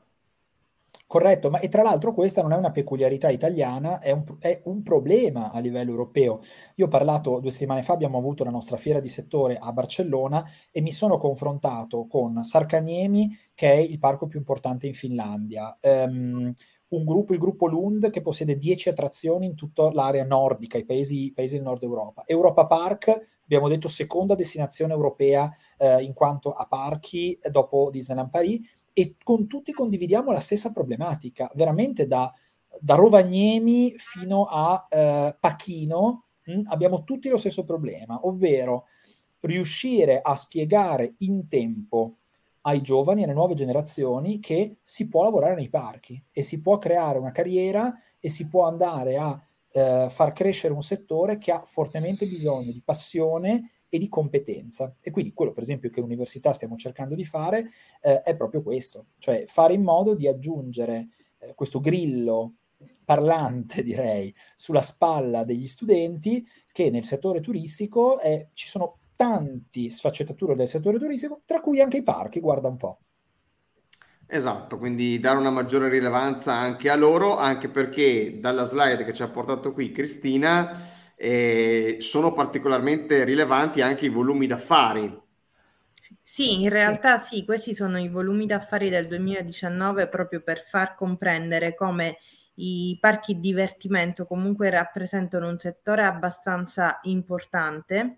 Corretto, ma e tra l'altro questa non è una peculiarità italiana, è un, è un problema a livello europeo. Io ho parlato due settimane fa, abbiamo avuto la nostra fiera di settore a Barcellona e mi sono confrontato con Sarkaniemi, che è il parco più importante in Finlandia, um, un gruppo, il gruppo Lund, che possiede dieci attrazioni in tutta l'area nordica, i paesi, i paesi del nord Europa. Europa Park, abbiamo detto seconda destinazione europea eh, in quanto a parchi dopo Disneyland Paris, e con tutti condividiamo la stessa problematica, veramente da, da Rovaniemi fino a eh, Pachino mh, abbiamo tutti lo stesso problema, ovvero riuscire a spiegare in tempo ai giovani e alle nuove generazioni che si può lavorare nei parchi e si può creare una carriera e si può andare a eh, far crescere un settore che ha fortemente bisogno di passione e di competenza. E quindi quello, per esempio, che all'università stiamo cercando di fare eh, è proprio questo, cioè fare in modo di aggiungere eh, questo grillo parlante, direi, sulla spalla degli studenti, che nel settore turistico eh, ci sono tanti sfaccettature del settore turistico, tra cui anche i parchi, guarda un po'. Esatto, quindi dare una maggiore rilevanza anche a loro, anche perché dalla slide che ci ha portato qui Cristina... E sono particolarmente rilevanti anche i volumi d'affari. Sì, in realtà sì. sì, questi sono i volumi d'affari del duemiladiciannove, proprio per far comprendere come i parchi divertimento comunque rappresentano un settore abbastanza importante.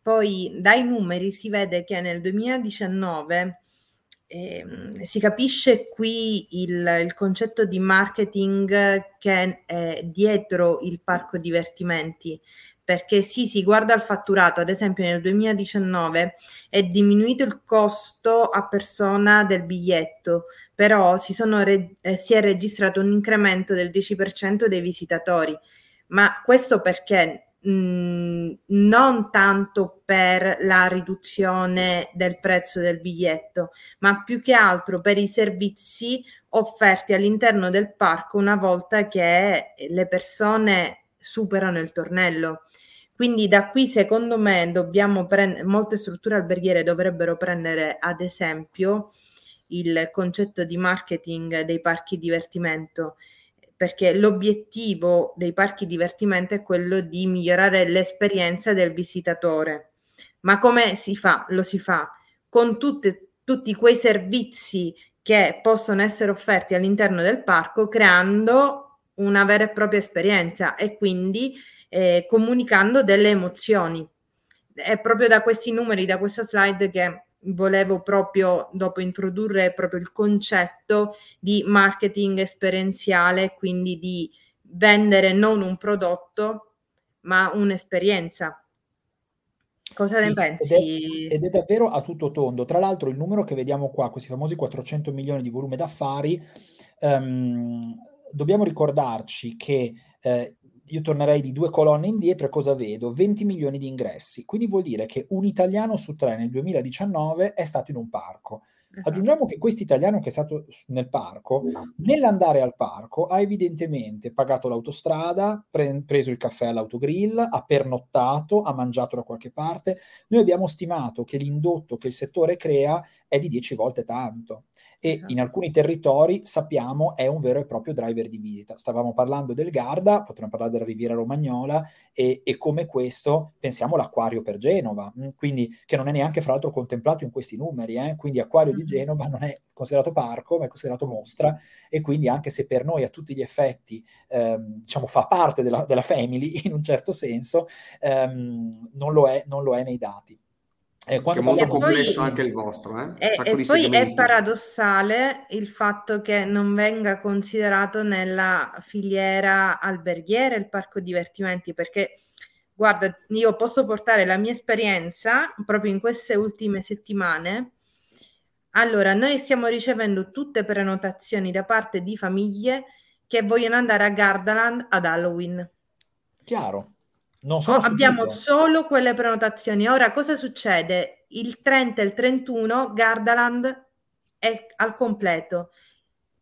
Poi dai numeri si vede che nel duemiladiciannove eh, si capisce qui il, il concetto di marketing che è dietro il parco divertimenti, perché sì, si guarda al fatturato, ad esempio nel duemiladiciannove è diminuito il costo a persona del biglietto, però si, sono re- eh, si è registrato un incremento del dieci per cento dei visitatori, ma questo perché mh, non tanto per la riduzione del prezzo del biglietto, ma più che altro per i servizi offerti all'interno del parco una volta che le persone superano il tornello. Quindi da qui, secondo me, dobbiamo prendere, molte strutture alberghiere dovrebbero prendere ad esempio il concetto di marketing dei parchi divertimento, perché l'obiettivo dei parchi divertimento è quello di migliorare l'esperienza del visitatore. Ma come si fa? Lo si fa con tutte, tutti quei servizi che possono essere offerti all'interno del parco, creando una vera e propria esperienza e quindi eh, comunicando delle emozioni. È proprio da questi numeri, da questa slide, che volevo proprio dopo introdurre proprio il concetto di marketing esperienziale, quindi di vendere non un prodotto, ma un'esperienza. Cosa sì, ne pensi? Ed è, ed è davvero a tutto tondo. Tra l'altro il numero che vediamo qua, questi famosi quattrocento milioni di volume d'affari, um, dobbiamo ricordarci che eh, io tornerei di due colonne indietro e cosa vedo? venti milioni di ingressi. Quindi vuol dire che un italiano su tre nel duemiladiciannove è stato in un parco. Aggiungiamo che questo italiano che è stato nel parco, nell'andare al parco, ha evidentemente pagato l'autostrada, pre- preso il caffè all'autogrill, ha pernottato, ha mangiato da qualche parte. Noi abbiamo stimato che l'indotto che il settore crea è di dieci volte tanto. E in alcuni territori, sappiamo, è un vero e proprio driver di visita. Stavamo parlando del Garda, potremmo parlare della Riviera Romagnola e, e come questo, pensiamo all'acquario per Genova, quindi che non è neanche fra l'altro contemplato in questi numeri, eh? Quindi acquario di Genova non è considerato parco, ma è considerato mostra, e quindi anche se per noi a tutti gli effetti ehm, diciamo fa parte della, della family in un certo senso, ehm, non lo è, non lo è nei dati. Eh, che è molto complesso poi, anche il vostro. Eh? E, e poi segmenti. È paradossale il fatto che non venga considerato nella filiera alberghiera il parco divertimenti, perché guarda, io posso portare la mia esperienza proprio in queste ultime settimane. Allora, noi stiamo ricevendo tutte prenotazioni da parte di famiglie che vogliono andare a Gardaland ad Halloween. Chiaro. Non sono abbiamo solo quelle prenotazioni. Ora cosa succede? Il trenta e il trentuno Gardaland è al completo,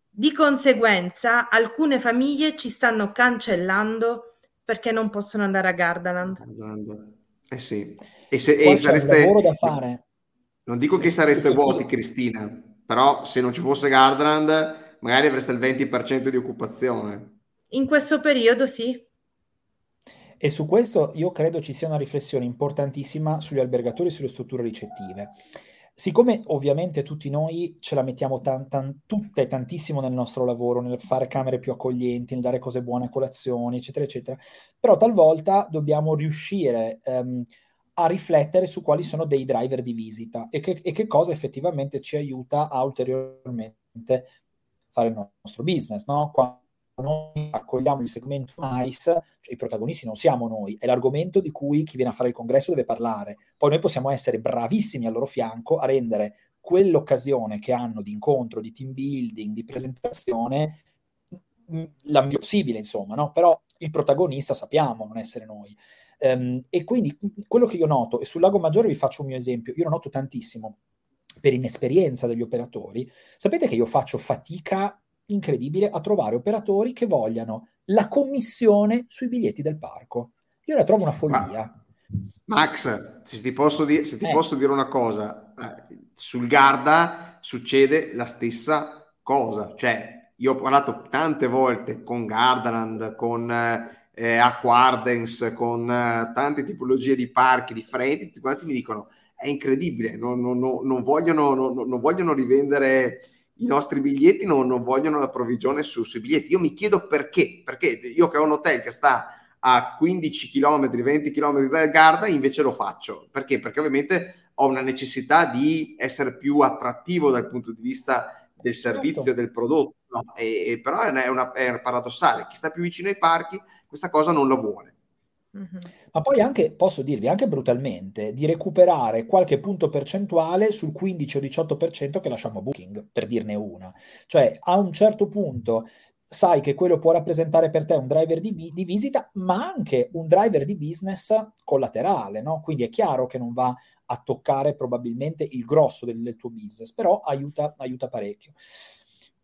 di conseguenza alcune famiglie ci stanno cancellando perché non possono andare a Gardaland. Eh sì. E se e sareste, c'è un lavoro da fare. Non dico che sareste vuoti, Cristina, però se non ci fosse Gardaland magari avreste il venti per cento di occupazione in questo periodo. Sì. E su questo io credo ci sia una riflessione importantissima sugli albergatori e sulle strutture ricettive. Siccome ovviamente tutti noi ce la mettiamo tan, tan, tutte e tantissimo nel nostro lavoro, nel fare camere più accoglienti, nel dare cose buone a colazione, eccetera, eccetera, però talvolta dobbiamo riuscire ehm, a riflettere su quali sono dei driver di visita e che, e che cosa effettivamente ci aiuta a ulteriormente fare il nostro business, no? Quando noi accogliamo il segmento MICE, cioè i protagonisti non siamo noi, è l'argomento di cui chi viene a fare il congresso deve parlare. Poi noi possiamo essere bravissimi al loro fianco a rendere quell'occasione che hanno di incontro, di team building, di presentazione la più possibile, insomma, no? Però il protagonista sappiamo non essere noi. Um, e quindi quello che io noto, e sul Lago Maggiore vi faccio un mio esempio, io lo noto tantissimo per inesperienza degli operatori. Sapete che io faccio fatica incredibile a trovare operatori che vogliano la commissione sui biglietti del parco. Io la trovo una follia. Max, se ti posso dire, se ti eh. posso dire una cosa, sul Garda succede la stessa cosa. Cioè, io ho parlato tante volte con Gardaland, con eh, Aquardens, con eh, tante tipologie di parchi differenti, tutti quanti mi dicono è incredibile, non, non, non, vogliono, non, non vogliono rivendere i nostri biglietti, non, non vogliono la provvigione su, sui biglietti. Io mi chiedo perché, perché io che ho un hotel che sta a quindici chilometri, venti chilometri dal Garda, invece lo faccio. Perché? Perché ovviamente ho una necessità di essere più attrattivo dal punto di vista del servizio, certo, del prodotto, no? e, e però è, una, è paradossale, chi sta più vicino ai parchi questa cosa non la vuole. Mm-hmm. Ma poi anche, posso dirvi anche brutalmente, di recuperare qualche punto percentuale sul quindici o diciotto per cento che lasciamo a Booking, per dirne una. Cioè, a un certo punto sai che quello può rappresentare per te un driver di, di visita, ma anche un driver di business collaterale, no? Quindi è chiaro che non va a toccare probabilmente il grosso del, del tuo business, però aiuta, aiuta parecchio.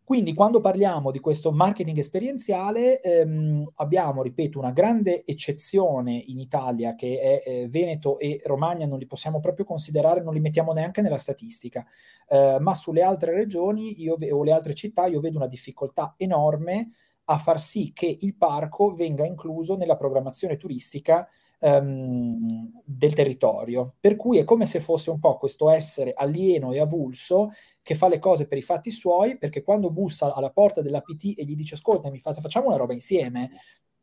Quindi quando parliamo di questo marketing esperienziale ehm, abbiamo, ripeto, una grande eccezione in Italia che è eh, Veneto e Romagna, non li possiamo proprio considerare, non li mettiamo neanche nella statistica, eh, ma sulle altre regioni io ve- o le altre città io vedo una difficoltà enorme a far sì che il parco venga incluso nella programmazione turistica del territorio, per cui è come se fosse un po' questo essere alieno e avulso che fa le cose per i fatti suoi, perché quando bussa alla porta dell'A P T e gli dice ascolta, mi fa, facciamo una roba insieme,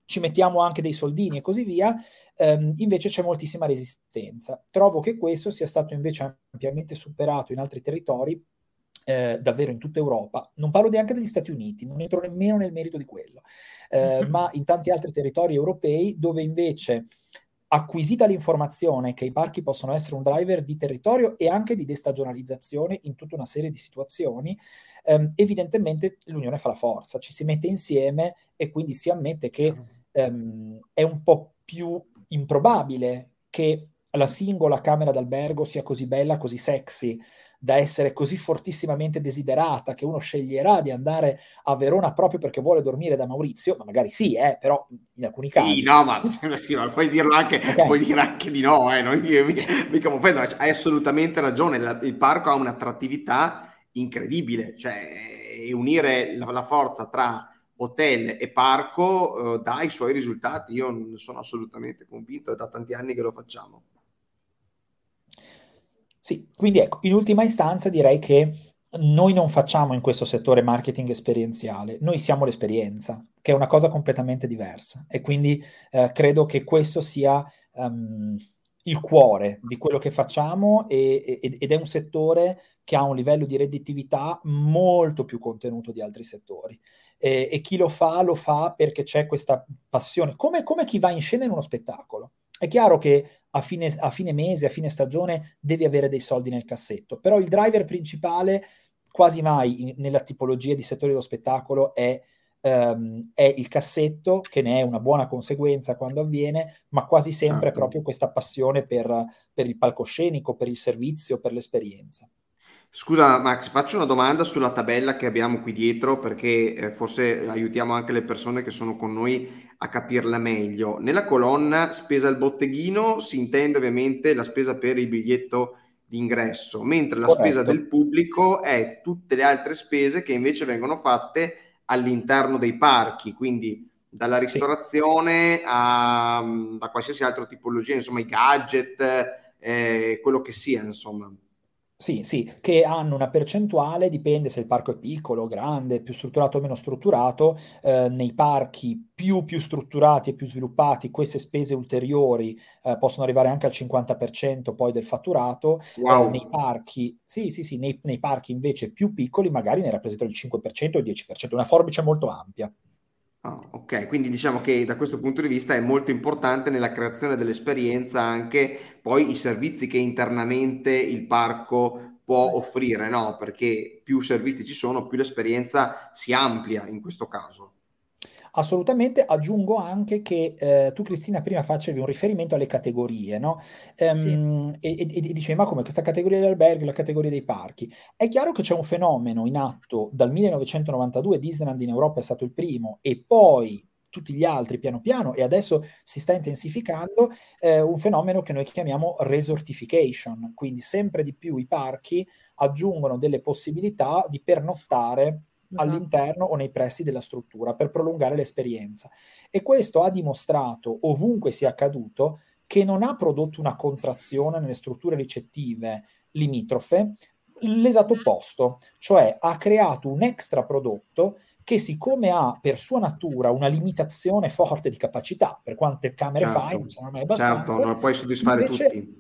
ci mettiamo anche dei soldini e così via, ehm, invece c'è moltissima resistenza. Trovo che questo sia stato invece ampiamente superato in altri territori, Eh, davvero in tutta Europa, non parlo neanche degli Stati Uniti, non entro nemmeno nel merito di quello, eh, mm-hmm. ma in tanti altri territori europei dove invece acquisita l'informazione che i parchi possono essere un driver di territorio e anche di destagionalizzazione in tutta una serie di situazioni, ehm, evidentemente l'unione fa la forza, ci si mette insieme e quindi si ammette che ehm, è un po' più improbabile che la singola camera d'albergo sia così bella, così sexy, da essere così fortissimamente desiderata che uno sceglierà di andare a Verona proprio perché vuole dormire da Maurizio, ma magari sì, eh, però in alcuni casi sì, no, ma, sì, ma puoi dirlo anche, okay. Puoi dire anche di no, eh, non, io, mica, mica, hai assolutamente ragione, la, il parco ha un'attrattività incredibile, cioè unire la, la forza tra hotel e parco eh, dà i suoi risultati, io non sono assolutamente convinto, è da tanti anni che lo facciamo. Sì, quindi ecco, in ultima istanza direi che noi non facciamo in questo settore marketing esperienziale, noi siamo l'esperienza, che è una cosa completamente diversa, e quindi eh, credo che questo sia um, il cuore di quello che facciamo e, e, ed è un settore che ha un livello di redditività molto più contenuto di altri settori. E, e chi lo fa, lo fa perché c'è questa passione, come, come chi va in scena in uno spettacolo. È chiaro che a fine, a fine mese, a fine stagione, devi avere dei soldi nel cassetto, però il driver principale quasi mai in, nella tipologia di settore dello spettacolo è, um, è il cassetto, che ne è una buona conseguenza quando avviene, ma quasi sempre ah, è proprio questa passione per, per il palcoscenico, per il servizio, per l'esperienza. Scusa Max, faccio una domanda sulla tabella che abbiamo qui dietro, perché eh, forse aiutiamo anche le persone che sono con noi a capirla meglio. Nella colonna spesa al botteghino si intende ovviamente la spesa per il biglietto d'ingresso, mentre la Corretto. Spesa del pubblico è tutte le altre spese che invece vengono fatte all'interno dei parchi, quindi dalla ristorazione sì. a, a qualsiasi altra tipologia, insomma i gadget, eh, quello che sia, insomma. Sì, sì, che hanno una percentuale, dipende se il parco è piccolo, grande, più strutturato o meno strutturato. Eh, nei parchi più, più strutturati e più sviluppati queste spese ulteriori eh, possono arrivare anche al cinquanta per cento poi del fatturato. Wow. Eh, nei parchi, sì, sì, sì, nei, nei parchi invece più piccoli magari ne rappresentano il cinque per cento o il dieci per cento, una forbice molto ampia. Oh, ok, quindi diciamo che da questo punto di vista è molto importante nella creazione dell'esperienza anche poi i servizi che internamente il parco può offrire, no? Perché più servizi ci sono, più l'esperienza si amplia in questo caso. Assolutamente, aggiungo anche che eh, tu Cristina prima facevi un riferimento alle categorie, no? Ehm, sì. e, e, e dicevi, ma come questa categoria degli alberghi, la categoria dei parchi? È chiaro che c'è un fenomeno in atto dal millenovecentonovantadue, Disneyland in Europa è stato il primo, e poi tutti gli altri piano piano, e adesso si sta intensificando, eh, un fenomeno che noi chiamiamo resortification, quindi sempre di più i parchi aggiungono delle possibilità di pernottare all'interno o nei pressi della struttura per prolungare l'esperienza, e questo ha dimostrato ovunque sia accaduto che non ha prodotto una contrazione nelle strutture ricettive limitrofe, l'esatto opposto, cioè ha creato un extra prodotto che, siccome ha per sua natura una limitazione forte di capacità, per quante camere certo, fai non sarà mai abbastanza, certo, non puoi soddisfare invece, tutti,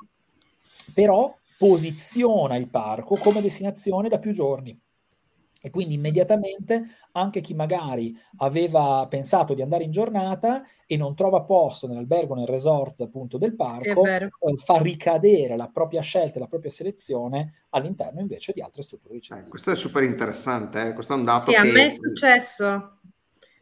però posiziona il parco come destinazione da più giorni. E quindi immediatamente anche chi magari aveva pensato di andare in giornata e non trova posto nell'albergo, nel resort appunto del parco, sì, fa ricadere la propria scelta, la propria selezione all'interno invece di altre strutture ricettive. Eh, questo è super interessante, eh? Questo è un dato sì, che... a me è successo.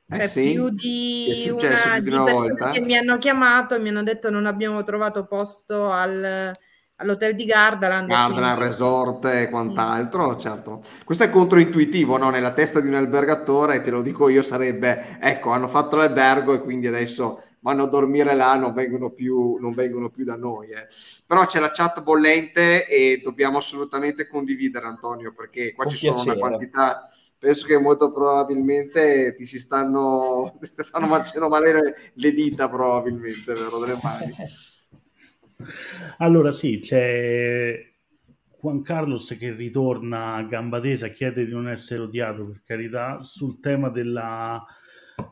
Cioè, eh sì, più di, è successo, una, più di una di persone volta. Che mi hanno chiamato e mi hanno detto non abbiamo trovato posto al... all'hotel di Gardaland, Gardaland quindi... Resort e quant'altro, mm. certo. Questo è controintuitivo, no? Nella testa di un albergatore, te lo dico io, sarebbe ecco, hanno fatto l'albergo e quindi adesso vanno a dormire là, non vengono più, non vengono più da noi. Eh. Però c'è la chat bollente e dobbiamo assolutamente condividere, Antonio, perché qua Con ci piacere. Sono una quantità... Penso che molto probabilmente ti si stanno, ti stanno facendo male le, le dita, probabilmente, vero? Delle mani. Allora sì, c'è Juan Carlos che ritorna a gamba tesa, chiede di non essere odiato, per carità, sul tema della,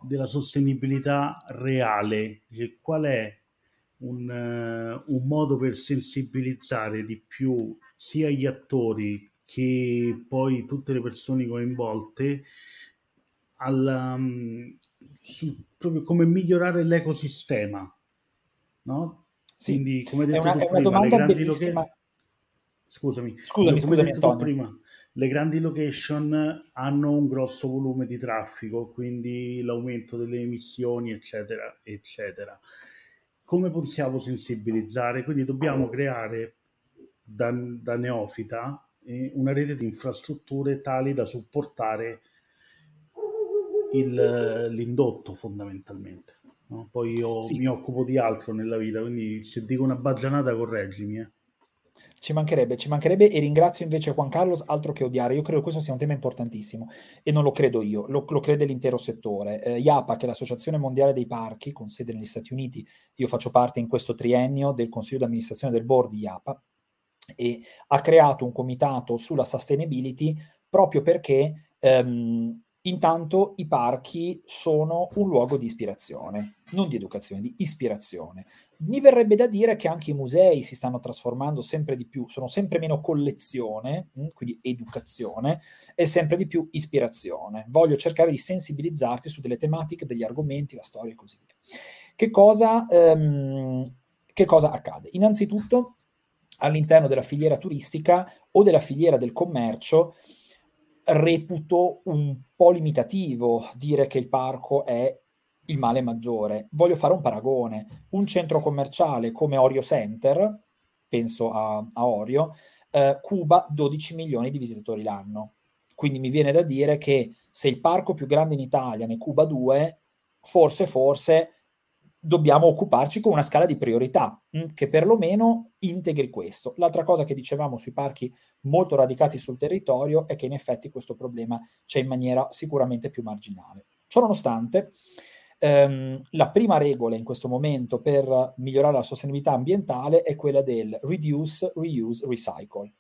della sostenibilità reale. Cioè, qual è un, uh, un modo per sensibilizzare di più sia gli attori che poi tutte le persone coinvolte alla, um, su, proprio come migliorare l'ecosistema, no? Sì. Quindi, come detto è una, tu è prima, una domanda bellissima. Loca... Scusami, scusami, scusami Antonio. Prima, le grandi location hanno un grosso volume di traffico, quindi l'aumento delle emissioni, eccetera, eccetera. Come possiamo sensibilizzare? Quindi dobbiamo creare, da, da neofita, eh, una rete di infrastrutture tali da supportare il, l'indotto, fondamentalmente. No, poi io sì. mi occupo di altro nella vita, quindi se dico una baggianata correggimi. Eh. Ci mancherebbe, ci mancherebbe, e ringrazio invece Juan Carlos, altro che odiare. Io credo che questo sia un tema importantissimo, e non lo credo io, lo, lo crede l'intero settore. Eh, I A P A, che è l'Associazione Mondiale dei Parchi, con sede negli Stati Uniti, io faccio parte in questo triennio del Consiglio di Amministrazione del Board di I A P A, e ha creato un comitato sulla sustainability proprio perché... Ehm, Intanto i parchi sono un luogo di ispirazione, non di educazione, di ispirazione. Mi verrebbe da dire che anche i musei si stanno trasformando sempre di più, sono sempre meno collezione, quindi educazione, e sempre di più ispirazione. Voglio cercare di sensibilizzarti su delle tematiche, degli argomenti, la storia e così via. Che cosa, ehm, che cosa accade? Innanzitutto, all'interno della filiera turistica o della filiera del commercio, reputo un po' limitativo dire che il parco è il male maggiore. Voglio fare un paragone. Un centro commerciale come Orio Center, penso a, a Orio, eh, cuba dodici milioni di visitatori l'anno. Quindi mi viene da dire che se il parco più grande in Italia ne cuba due, forse, forse dobbiamo occuparci con una scala di priorità mh, che perlomeno integri questo. L'altra cosa che dicevamo sui parchi molto radicati sul territorio è che in effetti questo problema c'è in maniera sicuramente più marginale. Ciononostante, ehm, la prima regola in questo momento per migliorare la sostenibilità ambientale è quella del reduce, reuse, recycle.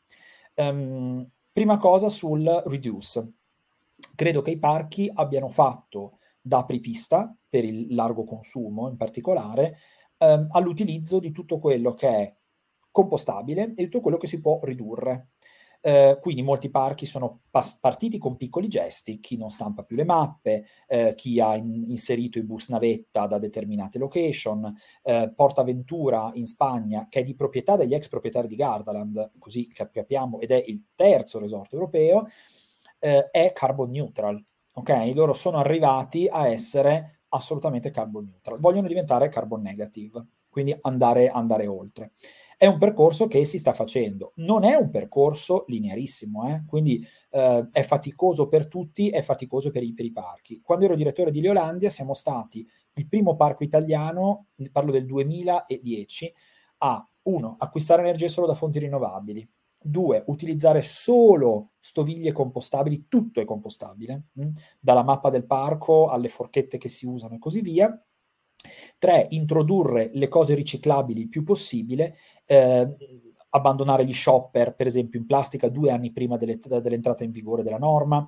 Ehm, prima cosa sul reduce. Credo che i parchi abbiano fatto da apripista per il largo consumo in particolare, ehm, all'utilizzo di tutto quello che è compostabile e tutto quello che si può ridurre. Eh, quindi molti parchi sono pas- partiti con piccoli gesti, chi non stampa più le mappe, eh, chi ha in- inserito i bus navetta da determinate location, eh, Portaventura in Spagna, che è di proprietà degli ex proprietari di Gardaland, così capiamo, ed è il terzo resort europeo, eh, è carbon neutral. Ok, loro sono arrivati a essere assolutamente carbon neutral, vogliono diventare carbon negative, quindi andare, andare oltre. È un percorso che si sta facendo, non è un percorso linearissimo, eh? Quindi eh, è faticoso per tutti, è faticoso per i, per i parchi. Quando ero direttore di Leolandia siamo stati il primo parco italiano, parlo del duemiladieci, a uno, acquistare energia solo da fonti rinnovabili, due, utilizzare solo stoviglie compostabili, tutto è compostabile, mh? dalla mappa del parco alle forchette che si usano e così via, tre, introdurre le cose riciclabili il più possibile, eh, abbandonare gli shopper, per esempio, in plastica due anni prima delle, dell'entrata in vigore della norma.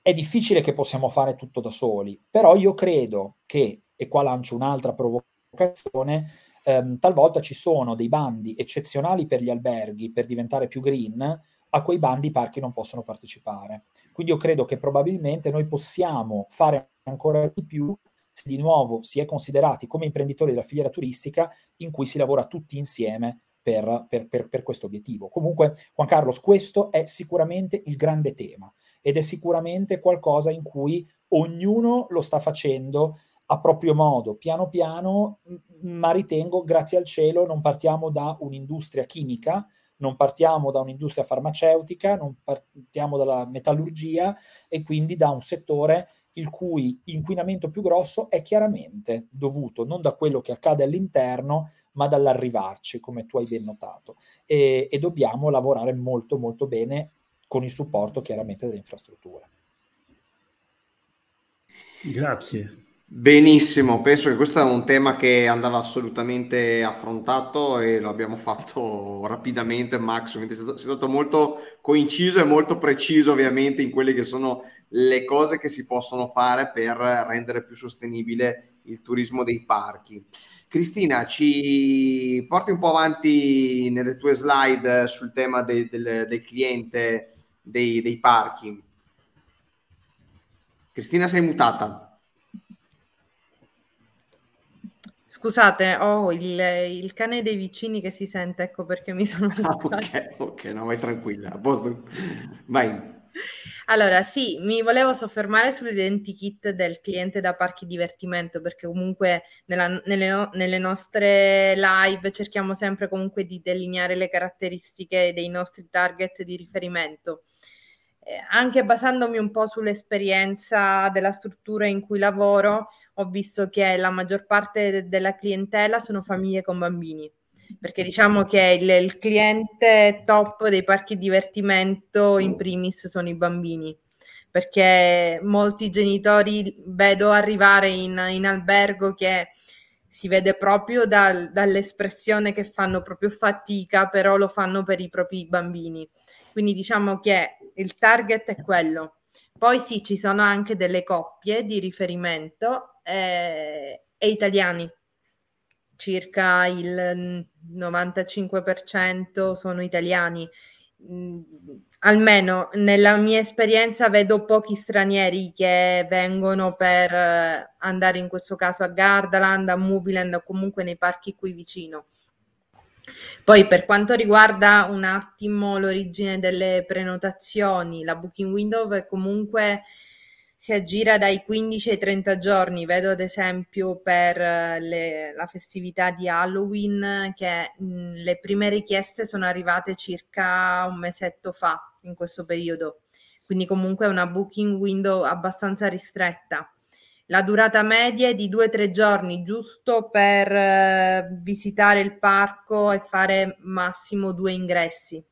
È difficile che possiamo fare tutto da soli, però io credo che, e qua lancio un'altra provocazione, Um, talvolta ci sono dei bandi eccezionali per gli alberghi per diventare più green, a quei bandi i parchi non possono partecipare. Quindi io credo che probabilmente noi possiamo fare ancora di più se di nuovo si è considerati come imprenditori della filiera turistica in cui si lavora tutti insieme per, per, per, per questo obiettivo. Comunque, Juan Carlos, questo è sicuramente il grande tema ed è sicuramente qualcosa in cui ognuno lo sta facendo a proprio modo, piano piano, ma ritengo, grazie al cielo, non partiamo da un'industria chimica, non partiamo da un'industria farmaceutica, non partiamo dalla metallurgia e quindi da un settore il cui inquinamento più grosso è chiaramente dovuto non da quello che accade all'interno, ma dall'arrivarci, come tu hai ben notato. E, e dobbiamo lavorare molto molto bene con il supporto chiaramente delle infrastrutture. Grazie. Benissimo, penso che questo è un tema che andava assolutamente affrontato e lo abbiamo fatto rapidamente. Max, è stato, è stato molto coinciso e molto preciso ovviamente in quelle che sono le cose che si possono fare per rendere più sostenibile il turismo dei parchi. Cristina, ci porti un po' avanti nelle tue slide sul tema del, del, del cliente dei, dei parchi. Cristina, sei mutata. Scusate, ho oh, il, il cane dei vicini che si sente, ecco perché mi sono... Ah, ok, ok, no, vai tranquilla, a posto, vai. Allora, sì, mi volevo soffermare sull'identikit del cliente da parchi divertimento, perché comunque nella, nelle, nelle nostre live cerchiamo sempre comunque di delineare le caratteristiche dei nostri target di riferimento. Eh, anche basandomi un po' sull'esperienza della struttura in cui lavoro, ho visto che la maggior parte de- della clientela sono famiglie con bambini, perché diciamo che il, il cliente top dei parchi divertimento in primis sono i bambini, perché molti genitori vedo arrivare in, in albergo che si vede proprio dal, dall'espressione che fanno proprio fatica, però lo fanno per i propri bambini. Quindi diciamo che il target è quello. Poi sì, ci sono anche delle coppie di riferimento eh, e italiani. Circa il novantacinque per cento sono italiani. Almeno nella mia esperienza vedo pochi stranieri che vengono per andare in questo caso a Gardaland, a Movieland o comunque nei parchi qui vicino. Poi per quanto riguarda un attimo l'origine delle prenotazioni, la booking window è comunque... si aggira dai quindici ai trenta giorni. Vedo ad esempio per le, la festività di Halloween che mh, le prime richieste sono arrivate circa un mesetto fa in questo periodo, quindi comunque è una booking window abbastanza ristretta. La durata media è di due tre giorni, giusto per eh, visitare il parco e fare massimo due ingressi.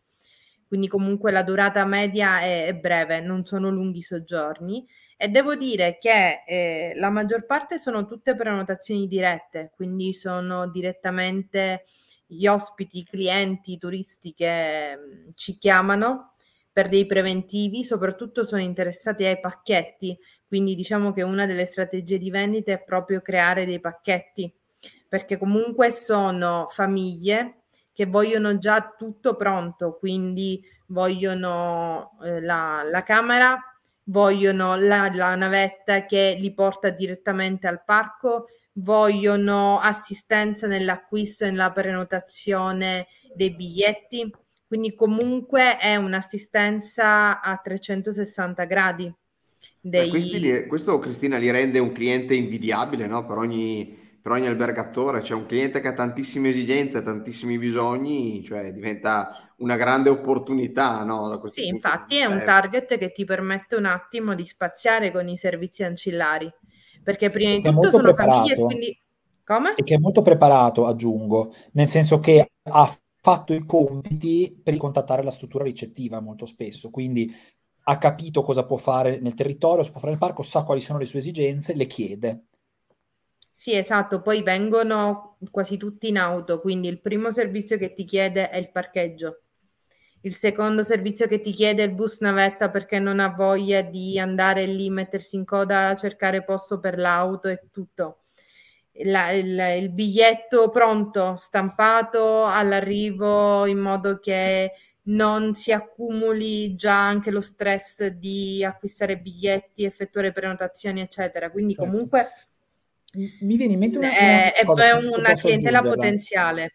Quindi comunque la durata media è, è breve, non sono lunghi soggiorni. E devo dire che eh, la maggior parte sono tutte prenotazioni dirette, quindi sono direttamente gli ospiti, i clienti, i turisti che mh, ci chiamano per dei preventivi, soprattutto sono interessati ai pacchetti, quindi diciamo che una delle strategie di vendita è proprio creare dei pacchetti, perché comunque sono famiglie che vogliono già tutto pronto, quindi vogliono eh, la, la camera, vogliono la, la navetta che li porta direttamente al parco, vogliono assistenza nell'acquisto e nella prenotazione dei biglietti, quindi comunque è un'assistenza a trecentosessanta gradi. Dei... Li, questo Cristina li rende un cliente invidiabile, no? Per ogni... per ogni albergatore c'è un cliente che ha tantissime esigenze, tantissimi bisogni, cioè diventa una grande opportunità, no? Da sì, infatti è un target che ti permette un attimo di spaziare con i servizi ancillari, perché prima di tutto sono famiglie, quindi... Come? Perché è molto preparato, aggiungo, nel senso che ha fatto i compiti per contattare la struttura ricettiva molto spesso, quindi ha capito cosa può fare nel territorio, cosa può fare nel parco, sa quali sono le sue esigenze, le chiede. Sì, esatto, poi vengono quasi tutti in auto, quindi il primo servizio che ti chiede è il parcheggio, il secondo servizio che ti chiede è il bus navetta perché non ha voglia di andare lì, mettersi in coda, cercare posto per l'auto e tutto. La, il, il biglietto pronto, stampato all'arrivo in modo che non si accumuli già anche lo stress di acquistare biglietti, effettuare prenotazioni, eccetera. Quindi comunque... mi viene in mente una, una eh, cosa, è una clientela potenziale.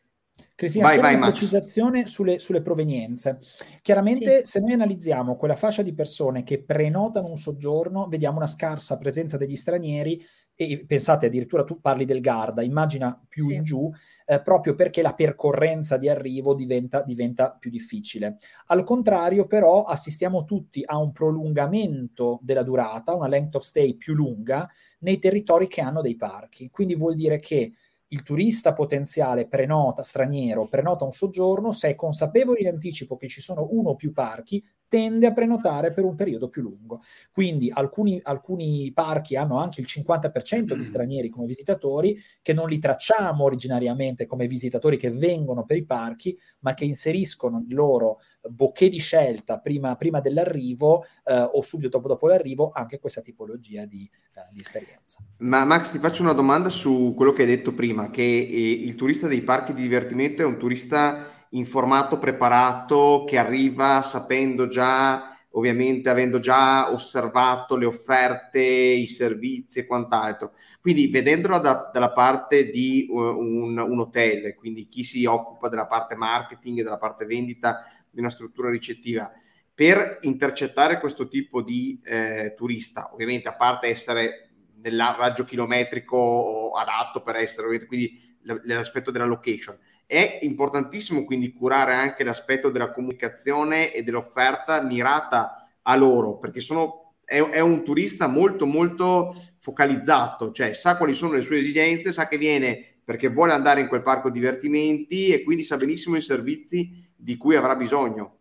Cristina, vai, vai, una precisazione sulle, sulle provenienze. Chiaramente, sì. Se noi analizziamo quella fascia di persone che prenotano un soggiorno, vediamo una scarsa presenza degli stranieri e pensate addirittura tu parli del Garda, immagina più sì. in giù, eh, proprio perché la percorrenza di arrivo diventa, diventa più difficile. Al contrario, però, assistiamo tutti a un prolungamento della durata, una length of stay più lunga nei territori che hanno dei parchi. Quindi vuol dire che il turista potenziale prenota, straniero, prenota un soggiorno, se è consapevole in anticipo che ci sono uno o più parchi, tende a prenotare per un periodo più lungo. Quindi alcuni, alcuni parchi hanno anche il cinquanta per cento di stranieri come visitatori, che non li tracciamo originariamente come visitatori che vengono per i parchi, ma che inseriscono il loro bouquet di scelta prima, prima dell'arrivo eh, o subito dopo, dopo l'arrivo anche questa tipologia di, eh, di esperienza. Ma Max, ti faccio una domanda su quello che hai detto prima, che eh, il turista dei parchi di divertimento è un turista... informato, preparato, che arriva sapendo già, ovviamente avendo già osservato le offerte, i servizi e quant'altro. Quindi vedendolo da, dalla parte di uh, un, un hotel, quindi chi si occupa della parte marketing e della parte vendita di una struttura ricettiva, per intercettare questo tipo di eh, turista, ovviamente a parte essere nel raggio chilometrico adatto per essere, quindi l- l'aspetto della location. È importantissimo quindi curare anche l'aspetto della comunicazione e dell'offerta mirata a loro, perché sono, è, è un turista molto molto focalizzato, cioè sa quali sono le sue esigenze, sa che viene perché vuole andare in quel parco divertimenti e quindi sa benissimo i servizi di cui avrà bisogno.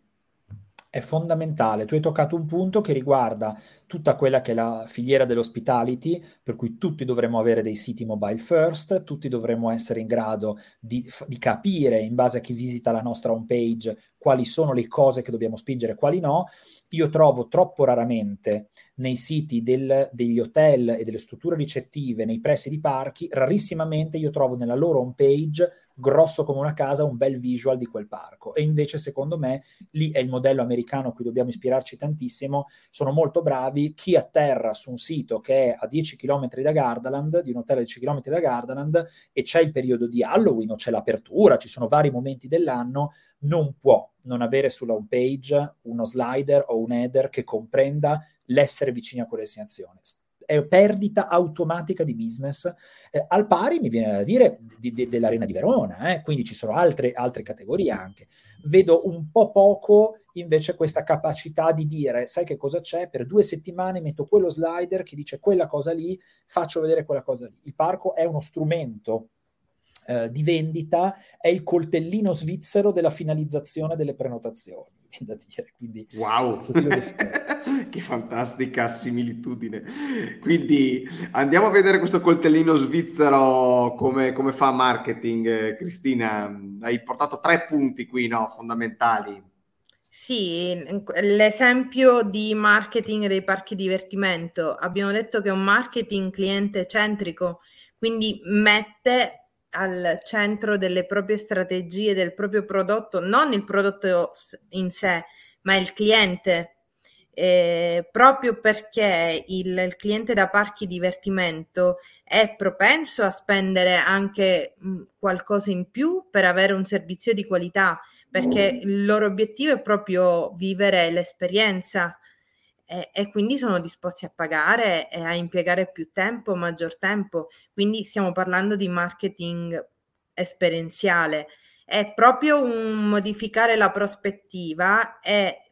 è fondamentale. Tu hai toccato un punto che riguarda tutta quella che è la filiera dell'hospitality, per cui tutti dovremmo avere dei siti mobile first, tutti dovremmo essere in grado di, di capire, in base a chi visita la nostra home page, quali sono le cose che dobbiamo spingere e quali no. Io trovo troppo raramente nei siti del, degli hotel e delle strutture ricettive, nei pressi di parchi, rarissimamente io trovo nella loro home page, grosso come una casa, un bel visual di quel parco. E invece, secondo me, lì è il modello americano a cui dobbiamo ispirarci tantissimo. Sono molto bravi. Chi atterra su un sito che è a dieci chilometri da Gardaland, di un hotel a dieci chilometri da Gardaland, e c'è il periodo di Halloween, o c'è l'apertura, ci sono vari momenti dell'anno, non può non avere sulla home page uno slider o un header che comprenda l'essere vicini a quella destinazione. È perdita automatica di business, eh, al pari, mi viene da dire, di, di, dell'Arena di Verona, eh? Quindi ci sono altre, altre categorie anche. Vedo un po' poco invece questa capacità di dire, sai che cosa c'è? Per due settimane metto quello slider che dice quella cosa lì, faccio vedere quella cosa lì. Il parco è uno strumento eh, di vendita, è il coltellino svizzero della finalizzazione delle prenotazioni. Da dire, quindi wow, che fantastica similitudine. Quindi andiamo a vedere questo coltellino svizzero come, come fa marketing. Cristina, hai portato tre punti qui, no? Fondamentali. Sì, l'esempio di marketing dei parchi divertimento. Abbiamo detto che è un marketing cliente centrico, quindi mette al centro delle proprie strategie, del proprio prodotto, non il prodotto in sé, ma il cliente, eh, proprio perché il, il cliente da parchi divertimento è propenso a spendere anche mh, qualcosa in più per avere un servizio di qualità, perché il loro obiettivo è proprio vivere l'esperienza, e, e quindi sono disposti a pagare e a impiegare più tempo, maggior tempo. Quindi stiamo parlando di marketing esperienziale, è proprio un modificare la prospettiva e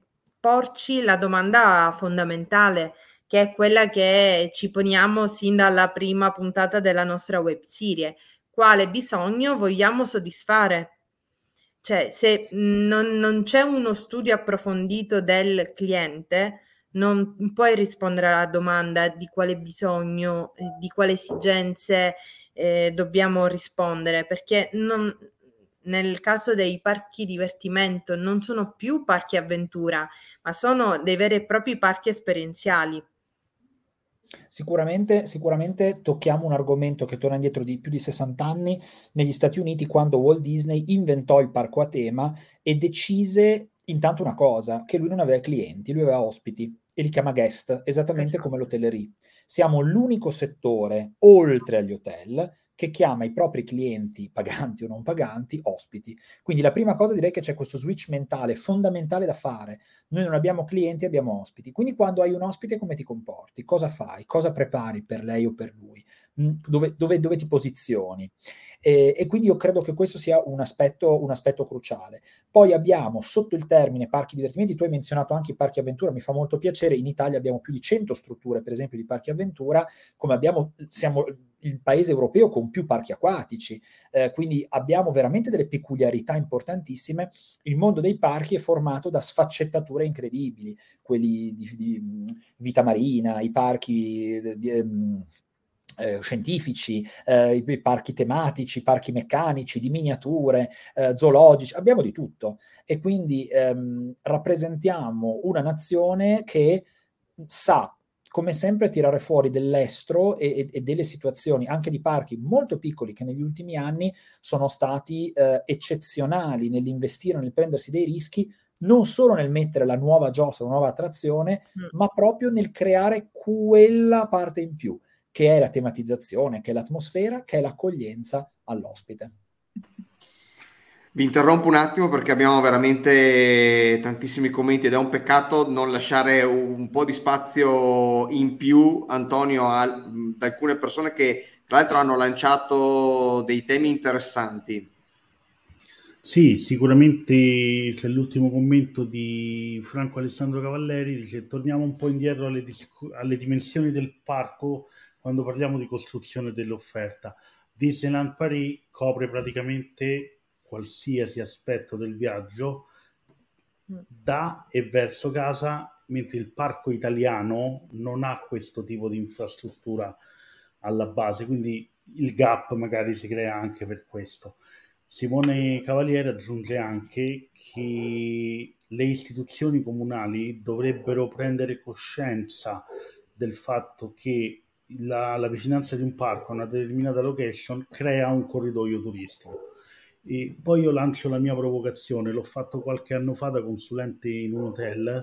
porci la domanda fondamentale, che è quella che ci poniamo sin dalla prima puntata della nostra web serie: quale bisogno vogliamo soddisfare? Cioè, se non, non c'è uno studio approfondito del cliente, non puoi rispondere alla domanda di quale bisogno, di quale esigenze eh, dobbiamo rispondere, perché non, nel caso dei parchi divertimento non sono più parchi avventura, ma sono dei veri e propri parchi esperienziali. Sicuramente, sicuramente tocchiamo un argomento che torna indietro di più di sessanta anni negli Stati Uniti, quando Walt Disney inventò il parco a tema e decise intanto una cosa, che lui non aveva clienti, lui aveva ospiti, e li chiama guest, esattamente esatto. Come l'hotellerie. Siamo l'unico settore, oltre agli hotel, che chiama i propri clienti, paganti o non paganti, ospiti. Quindi la prima cosa, direi che c'è questo switch mentale fondamentale da fare. Noi non abbiamo clienti, abbiamo ospiti. Quindi quando hai un ospite, come ti comporti? Cosa fai? Cosa prepari per lei o per lui? Dove, dove, dove ti posizioni? E, e quindi io credo che questo sia un aspetto, un aspetto cruciale. Poi abbiamo sotto il termine parchi divertimenti, tu hai menzionato anche i parchi avventura, mi fa molto piacere, in Italia abbiamo più di cento strutture per esempio di parchi avventura, come abbiamo, siamo il paese europeo con più parchi acquatici, eh, quindi abbiamo veramente delle peculiarità importantissime. Il mondo dei parchi è formato da sfaccettature incredibili, quelli di, di vita marina, i parchi di, di, Eh, scientifici, eh, i parchi tematici, parchi meccanici, di miniature, eh, zoologici, abbiamo di tutto. E quindi ehm, rappresentiamo una nazione che sa, come sempre, tirare fuori dell'estro e, e delle situazioni, anche di parchi molto piccoli che negli ultimi anni sono stati eh, eccezionali nell'investire, nel prendersi dei rischi, non solo nel mettere la nuova giostra, la nuova attrazione, mm. ma proprio nel creare quella parte in più, che è la tematizzazione, che è l'atmosfera, che è l'accoglienza all'ospite. Vi interrompo un attimo perché abbiamo veramente tantissimi commenti ed è un peccato non lasciare un po' di spazio in più, Antonio, ad alcune persone che tra l'altro hanno lanciato dei temi interessanti. Sì, sicuramente c'è l'ultimo commento di Franco Alessandro Cavalleri, dice: torniamo un po' indietro alle, dis- alle dimensioni del parco quando parliamo di costruzione dell'offerta. Disneyland Paris copre praticamente qualsiasi aspetto del viaggio da e verso casa, mentre il parco italiano non ha questo tipo di infrastruttura alla base, quindi il gap magari si crea anche per questo. Simone Cavaliere aggiunge anche che le istituzioni comunali dovrebbero prendere coscienza del fatto che la, la vicinanza di un parco a una determinata location crea un corridoio turistico. E poi io lancio la mia provocazione, l'ho fatto qualche anno fa da consulente in un hotel.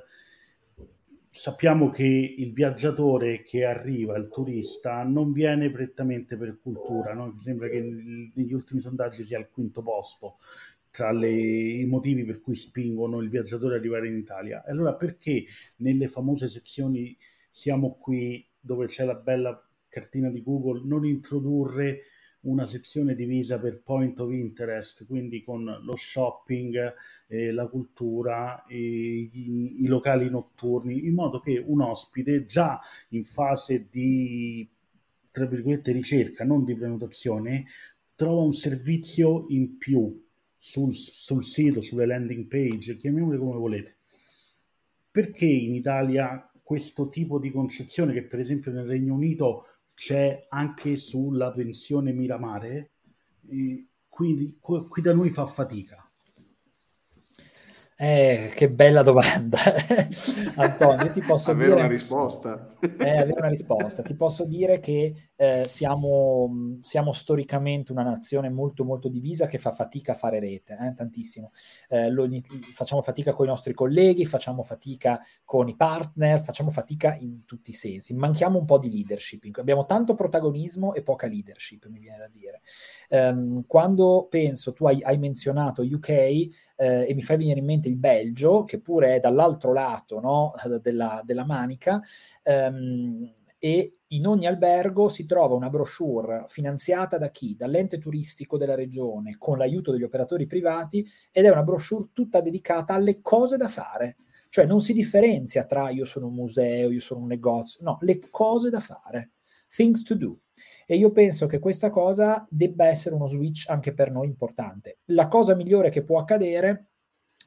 Sappiamo che il viaggiatore che arriva, il turista, non viene prettamente per cultura, no? Mi sembra che negli ultimi sondaggi sia al quinto posto tra le, i motivi per cui spingono il viaggiatore ad arrivare in Italia. E allora perché nelle famose sezioni Siamo qui, dove c'è la bella cartina di Google, non introdurre una sezione divisa per point of interest, quindi con lo shopping, eh, la cultura, eh, i, i locali notturni, in modo che un ospite già in fase di, tra virgolette, ricerca, non di prenotazione, trova un servizio in più sul, sul sito, sulle landing page, chiamiamole come volete. Perché in Italia questo tipo di concezione, che per esempio nel Regno Unito c'è anche sulla pensione Miramare, quindi qui da noi fa fatica? Eh, che bella domanda, Antonio. Ti posso avere dire... una risposta. Eh, avere una risposta. Ti posso dire che eh, siamo, siamo storicamente una nazione molto molto divisa, che fa fatica a fare rete, eh, tantissimo. Eh, lo, facciamo fatica con i nostri colleghi, facciamo fatica con i partner, facciamo fatica in tutti i sensi. Manchiamo un po' di leadership. Abbiamo tanto protagonismo e poca leadership, mi viene da dire. Um, quando penso, tu hai, hai menzionato U K eh, e mi fai venire in mente il Belgio, che pure è dall'altro lato, no, della, della manica, ehm, e in ogni albergo si trova una brochure finanziata da chi? Dall'ente turistico della regione, con l'aiuto degli operatori privati, ed è una brochure tutta dedicata alle cose da fare. Cioè non si differenzia tra io sono un museo, io sono un negozio, no, le cose da fare, things to do. E io penso che questa cosa debba essere uno switch anche per noi importante. La cosa migliore che può accadere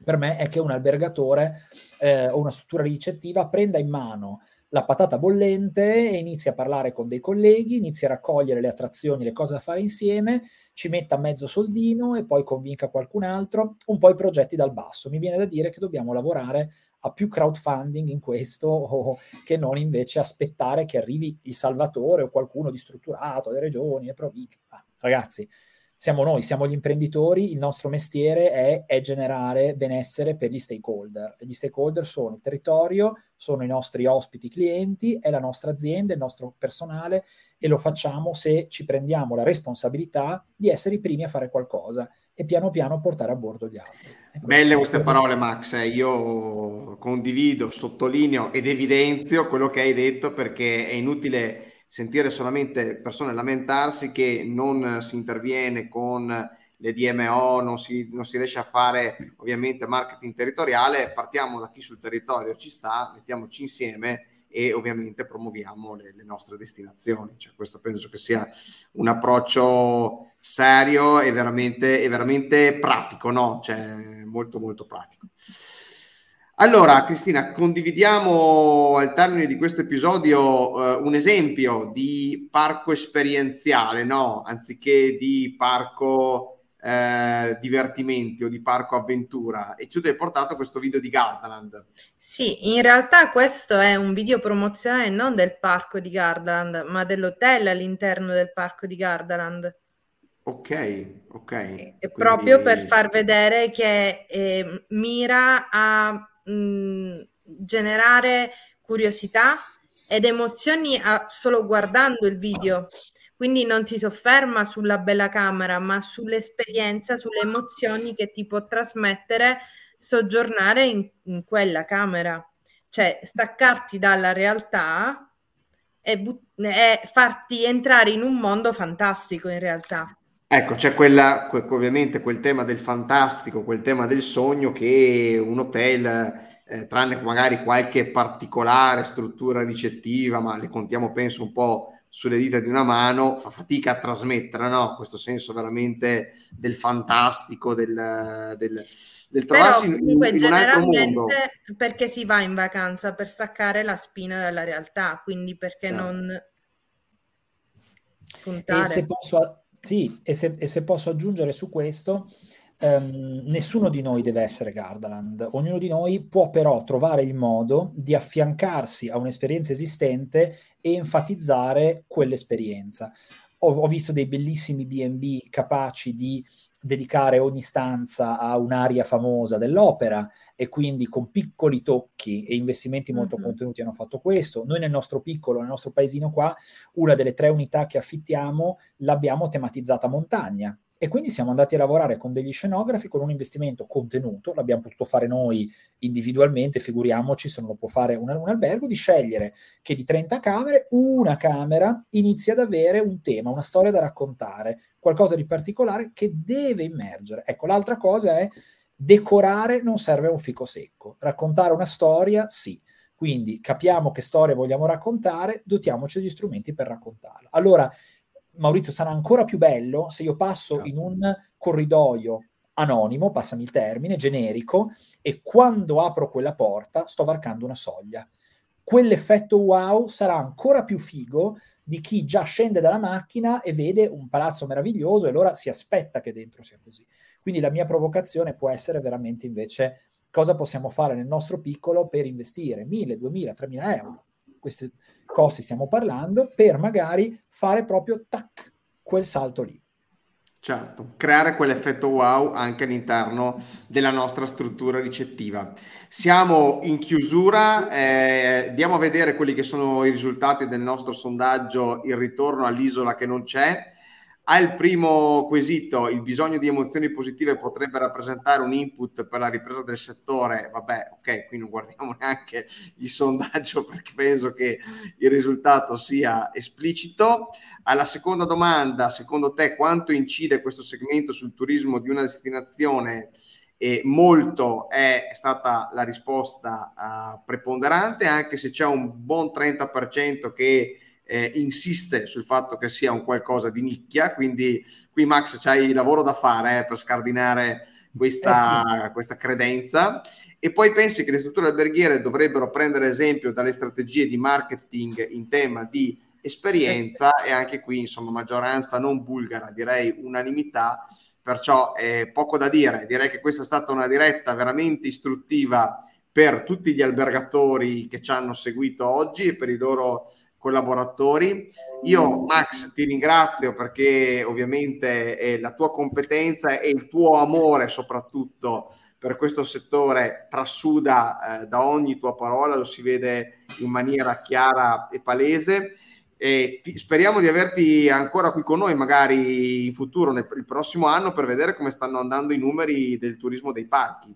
per me è che un albergatore eh, o una struttura ricettiva prenda in mano la patata bollente e inizi a parlare con dei colleghi, inizi a raccogliere le attrazioni, le cose da fare insieme, ci metta mezzo soldino e poi convinca qualcun altro, un po' i progetti dal basso. Mi viene da dire che dobbiamo lavorare a più crowdfunding in questo, o che non invece aspettare che arrivi il salvatore o qualcuno di strutturato, le regioni, le province. Ah, ragazzi, siamo noi, siamo gli imprenditori, il nostro mestiere è, è generare benessere per gli stakeholder. E gli stakeholder sono il territorio, sono i nostri ospiti clienti, è la nostra azienda, il nostro personale, e lo facciamo se ci prendiamo la responsabilità di essere i primi a fare qualcosa e piano piano portare a bordo gli altri. Belle queste parole, Max, eh. Io condivido, sottolineo ed evidenzio quello che hai detto, perché è inutile sentire solamente persone lamentarsi che non si interviene con le D M O, non si, non si riesce a fare ovviamente marketing territoriale. Partiamo da chi sul territorio ci sta, mettiamoci insieme e ovviamente promuoviamo le, le nostre destinazioni. Cioè, questo penso che sia un approccio serio e veramente, e veramente pratico, no? Cioè, molto molto pratico. Allora, Cristina, condividiamo al termine di questo episodio eh, un esempio di parco esperienziale, no? Anziché di parco eh, divertimenti o di parco avventura. E ci hai portato questo video di Gardaland. Sì, in realtà questo è un video promozionale non del parco di Gardaland, ma dell'hotel all'interno del parco di Gardaland. Ok, ok. Quindi... proprio per far vedere che eh, mira a... Mh, generare curiosità ed emozioni a, solo guardando il video, quindi non si sofferma sulla bella camera ma sull'esperienza, sulle emozioni che ti può trasmettere soggiornare in, in quella camera, cioè staccarti dalla realtà e, but- e farti entrare in un mondo fantastico in realtà. Ecco, c'è quella, que, ovviamente quel tema del fantastico, quel tema del sogno che un hotel, eh, tranne magari qualche particolare struttura ricettiva, ma le contiamo penso un po' sulle dita di una mano, fa fatica a trasmettere, no? Questo senso veramente del fantastico, del, del, del trovarsi però, comunque, in, in un altro mondo. Perché si va in vacanza? Per staccare la spina dalla realtà, quindi perché certo. non puntare? E se posso, sì, e se, e se posso aggiungere su questo... Um, nessuno di noi deve essere Gardaland, ognuno di noi può però trovare il modo di affiancarsi a un'esperienza esistente e enfatizzare quell'esperienza. Ho, ho visto dei bellissimi B and B capaci di dedicare ogni stanza a un'area famosa dell'opera e quindi con piccoli tocchi e investimenti molto mm-hmm. contenuti hanno fatto questo. Noi nel nostro piccolo, nel nostro paesino qua, una delle tre unità che affittiamo l'abbiamo tematizzata montagna. E quindi siamo andati a lavorare con degli scenografi con un investimento contenuto, l'abbiamo potuto fare noi individualmente, figuriamoci se non lo può fare un, un albergo, di scegliere che di trenta camere una camera inizia ad avere un tema, una storia da raccontare, qualcosa di particolare che deve immergere. Ecco, l'altra cosa è decorare non serve un fico secco, raccontare una storia sì, quindi capiamo che storia vogliamo raccontare, dotiamoci degli strumenti per raccontarla. Allora Maurizio, sarà ancora più bello se io passo in un corridoio anonimo, passami il termine, generico, e quando apro quella porta sto varcando una soglia. Quell'effetto wow sarà ancora più figo di chi già scende dalla macchina e vede un palazzo meraviglioso e allora si aspetta che dentro sia così. Quindi la mia provocazione può essere veramente invece cosa possiamo fare nel nostro piccolo per investire mille, duemila, tremila euro. Questi costi stiamo parlando, per magari fare proprio tac, quel salto lì. Certo, creare quell'effetto wow anche all'interno della nostra struttura ricettiva. Siamo in chiusura, eh, andiamo a vedere quelli che sono i risultati del nostro sondaggio Il ritorno all'isola che non c'è. Al primo quesito, il bisogno di emozioni positive potrebbe rappresentare un input per la ripresa del settore. Vabbè, ok, qui non guardiamo neanche il sondaggio perché penso che il risultato sia esplicito. Alla seconda domanda, secondo te quanto incide questo segmento sul turismo di una destinazione? E molto è stata la risposta uh, preponderante, anche se c'è un buon trenta per cento che Eh, insiste sul fatto che sia un qualcosa di nicchia, quindi qui Max c'hai lavoro da fare eh, per scardinare questa, eh sì. questa credenza. E poi pensi che le strutture alberghiere dovrebbero prendere esempio dalle strategie di marketing in tema di esperienza e anche qui insomma maggioranza non bulgara, direi unanimità, perciò eh, poco da dire, direi che questa è stata una diretta veramente istruttiva per tutti gli albergatori che ci hanno seguito oggi e per i loro collaboratori. Io Max ti ringrazio perché ovviamente eh, la tua competenza e il tuo amore soprattutto per questo settore trasuda eh, da ogni tua parola, lo si vede in maniera chiara e palese e ti, speriamo di averti ancora qui con noi magari in futuro, nel il prossimo anno, per vedere come stanno andando i numeri del turismo dei parchi.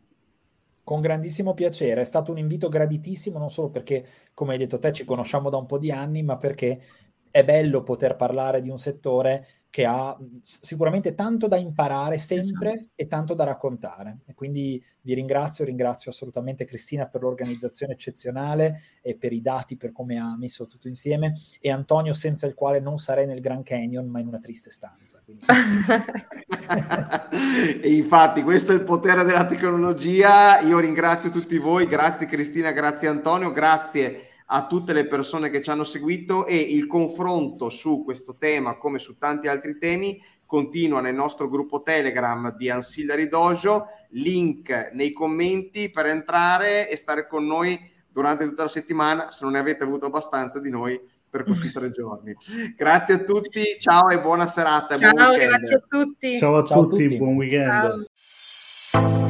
Con grandissimo piacere, è stato un invito graditissimo, non solo perché, come hai detto te, ci conosciamo da un po' di anni, ma perché è bello poter parlare di un settore che ha sicuramente tanto da imparare sempre esatto. e tanto da raccontare. E quindi vi ringrazio, ringrazio assolutamente Cristina per l'organizzazione eccezionale e per i dati, per come ha messo tutto insieme, e Antonio senza il quale non sarei nel Grand Canyon ma in una triste stanza. Quindi... E infatti questo è il potere della tecnologia. Io ringrazio tutti voi, grazie Cristina, grazie Antonio, grazie a tutte le persone che ci hanno seguito, e il confronto su questo tema come su tanti altri temi continua nel nostro gruppo Telegram di Ancillary Dojo, link nei commenti per entrare e stare con noi durante tutta la settimana se non ne avete avuto abbastanza di noi per questi tre giorni. Grazie a tutti, ciao e buona serata. Ciao, buon grazie a tutti. Ciao a ciao tutti, tutti, buon weekend. Ciao.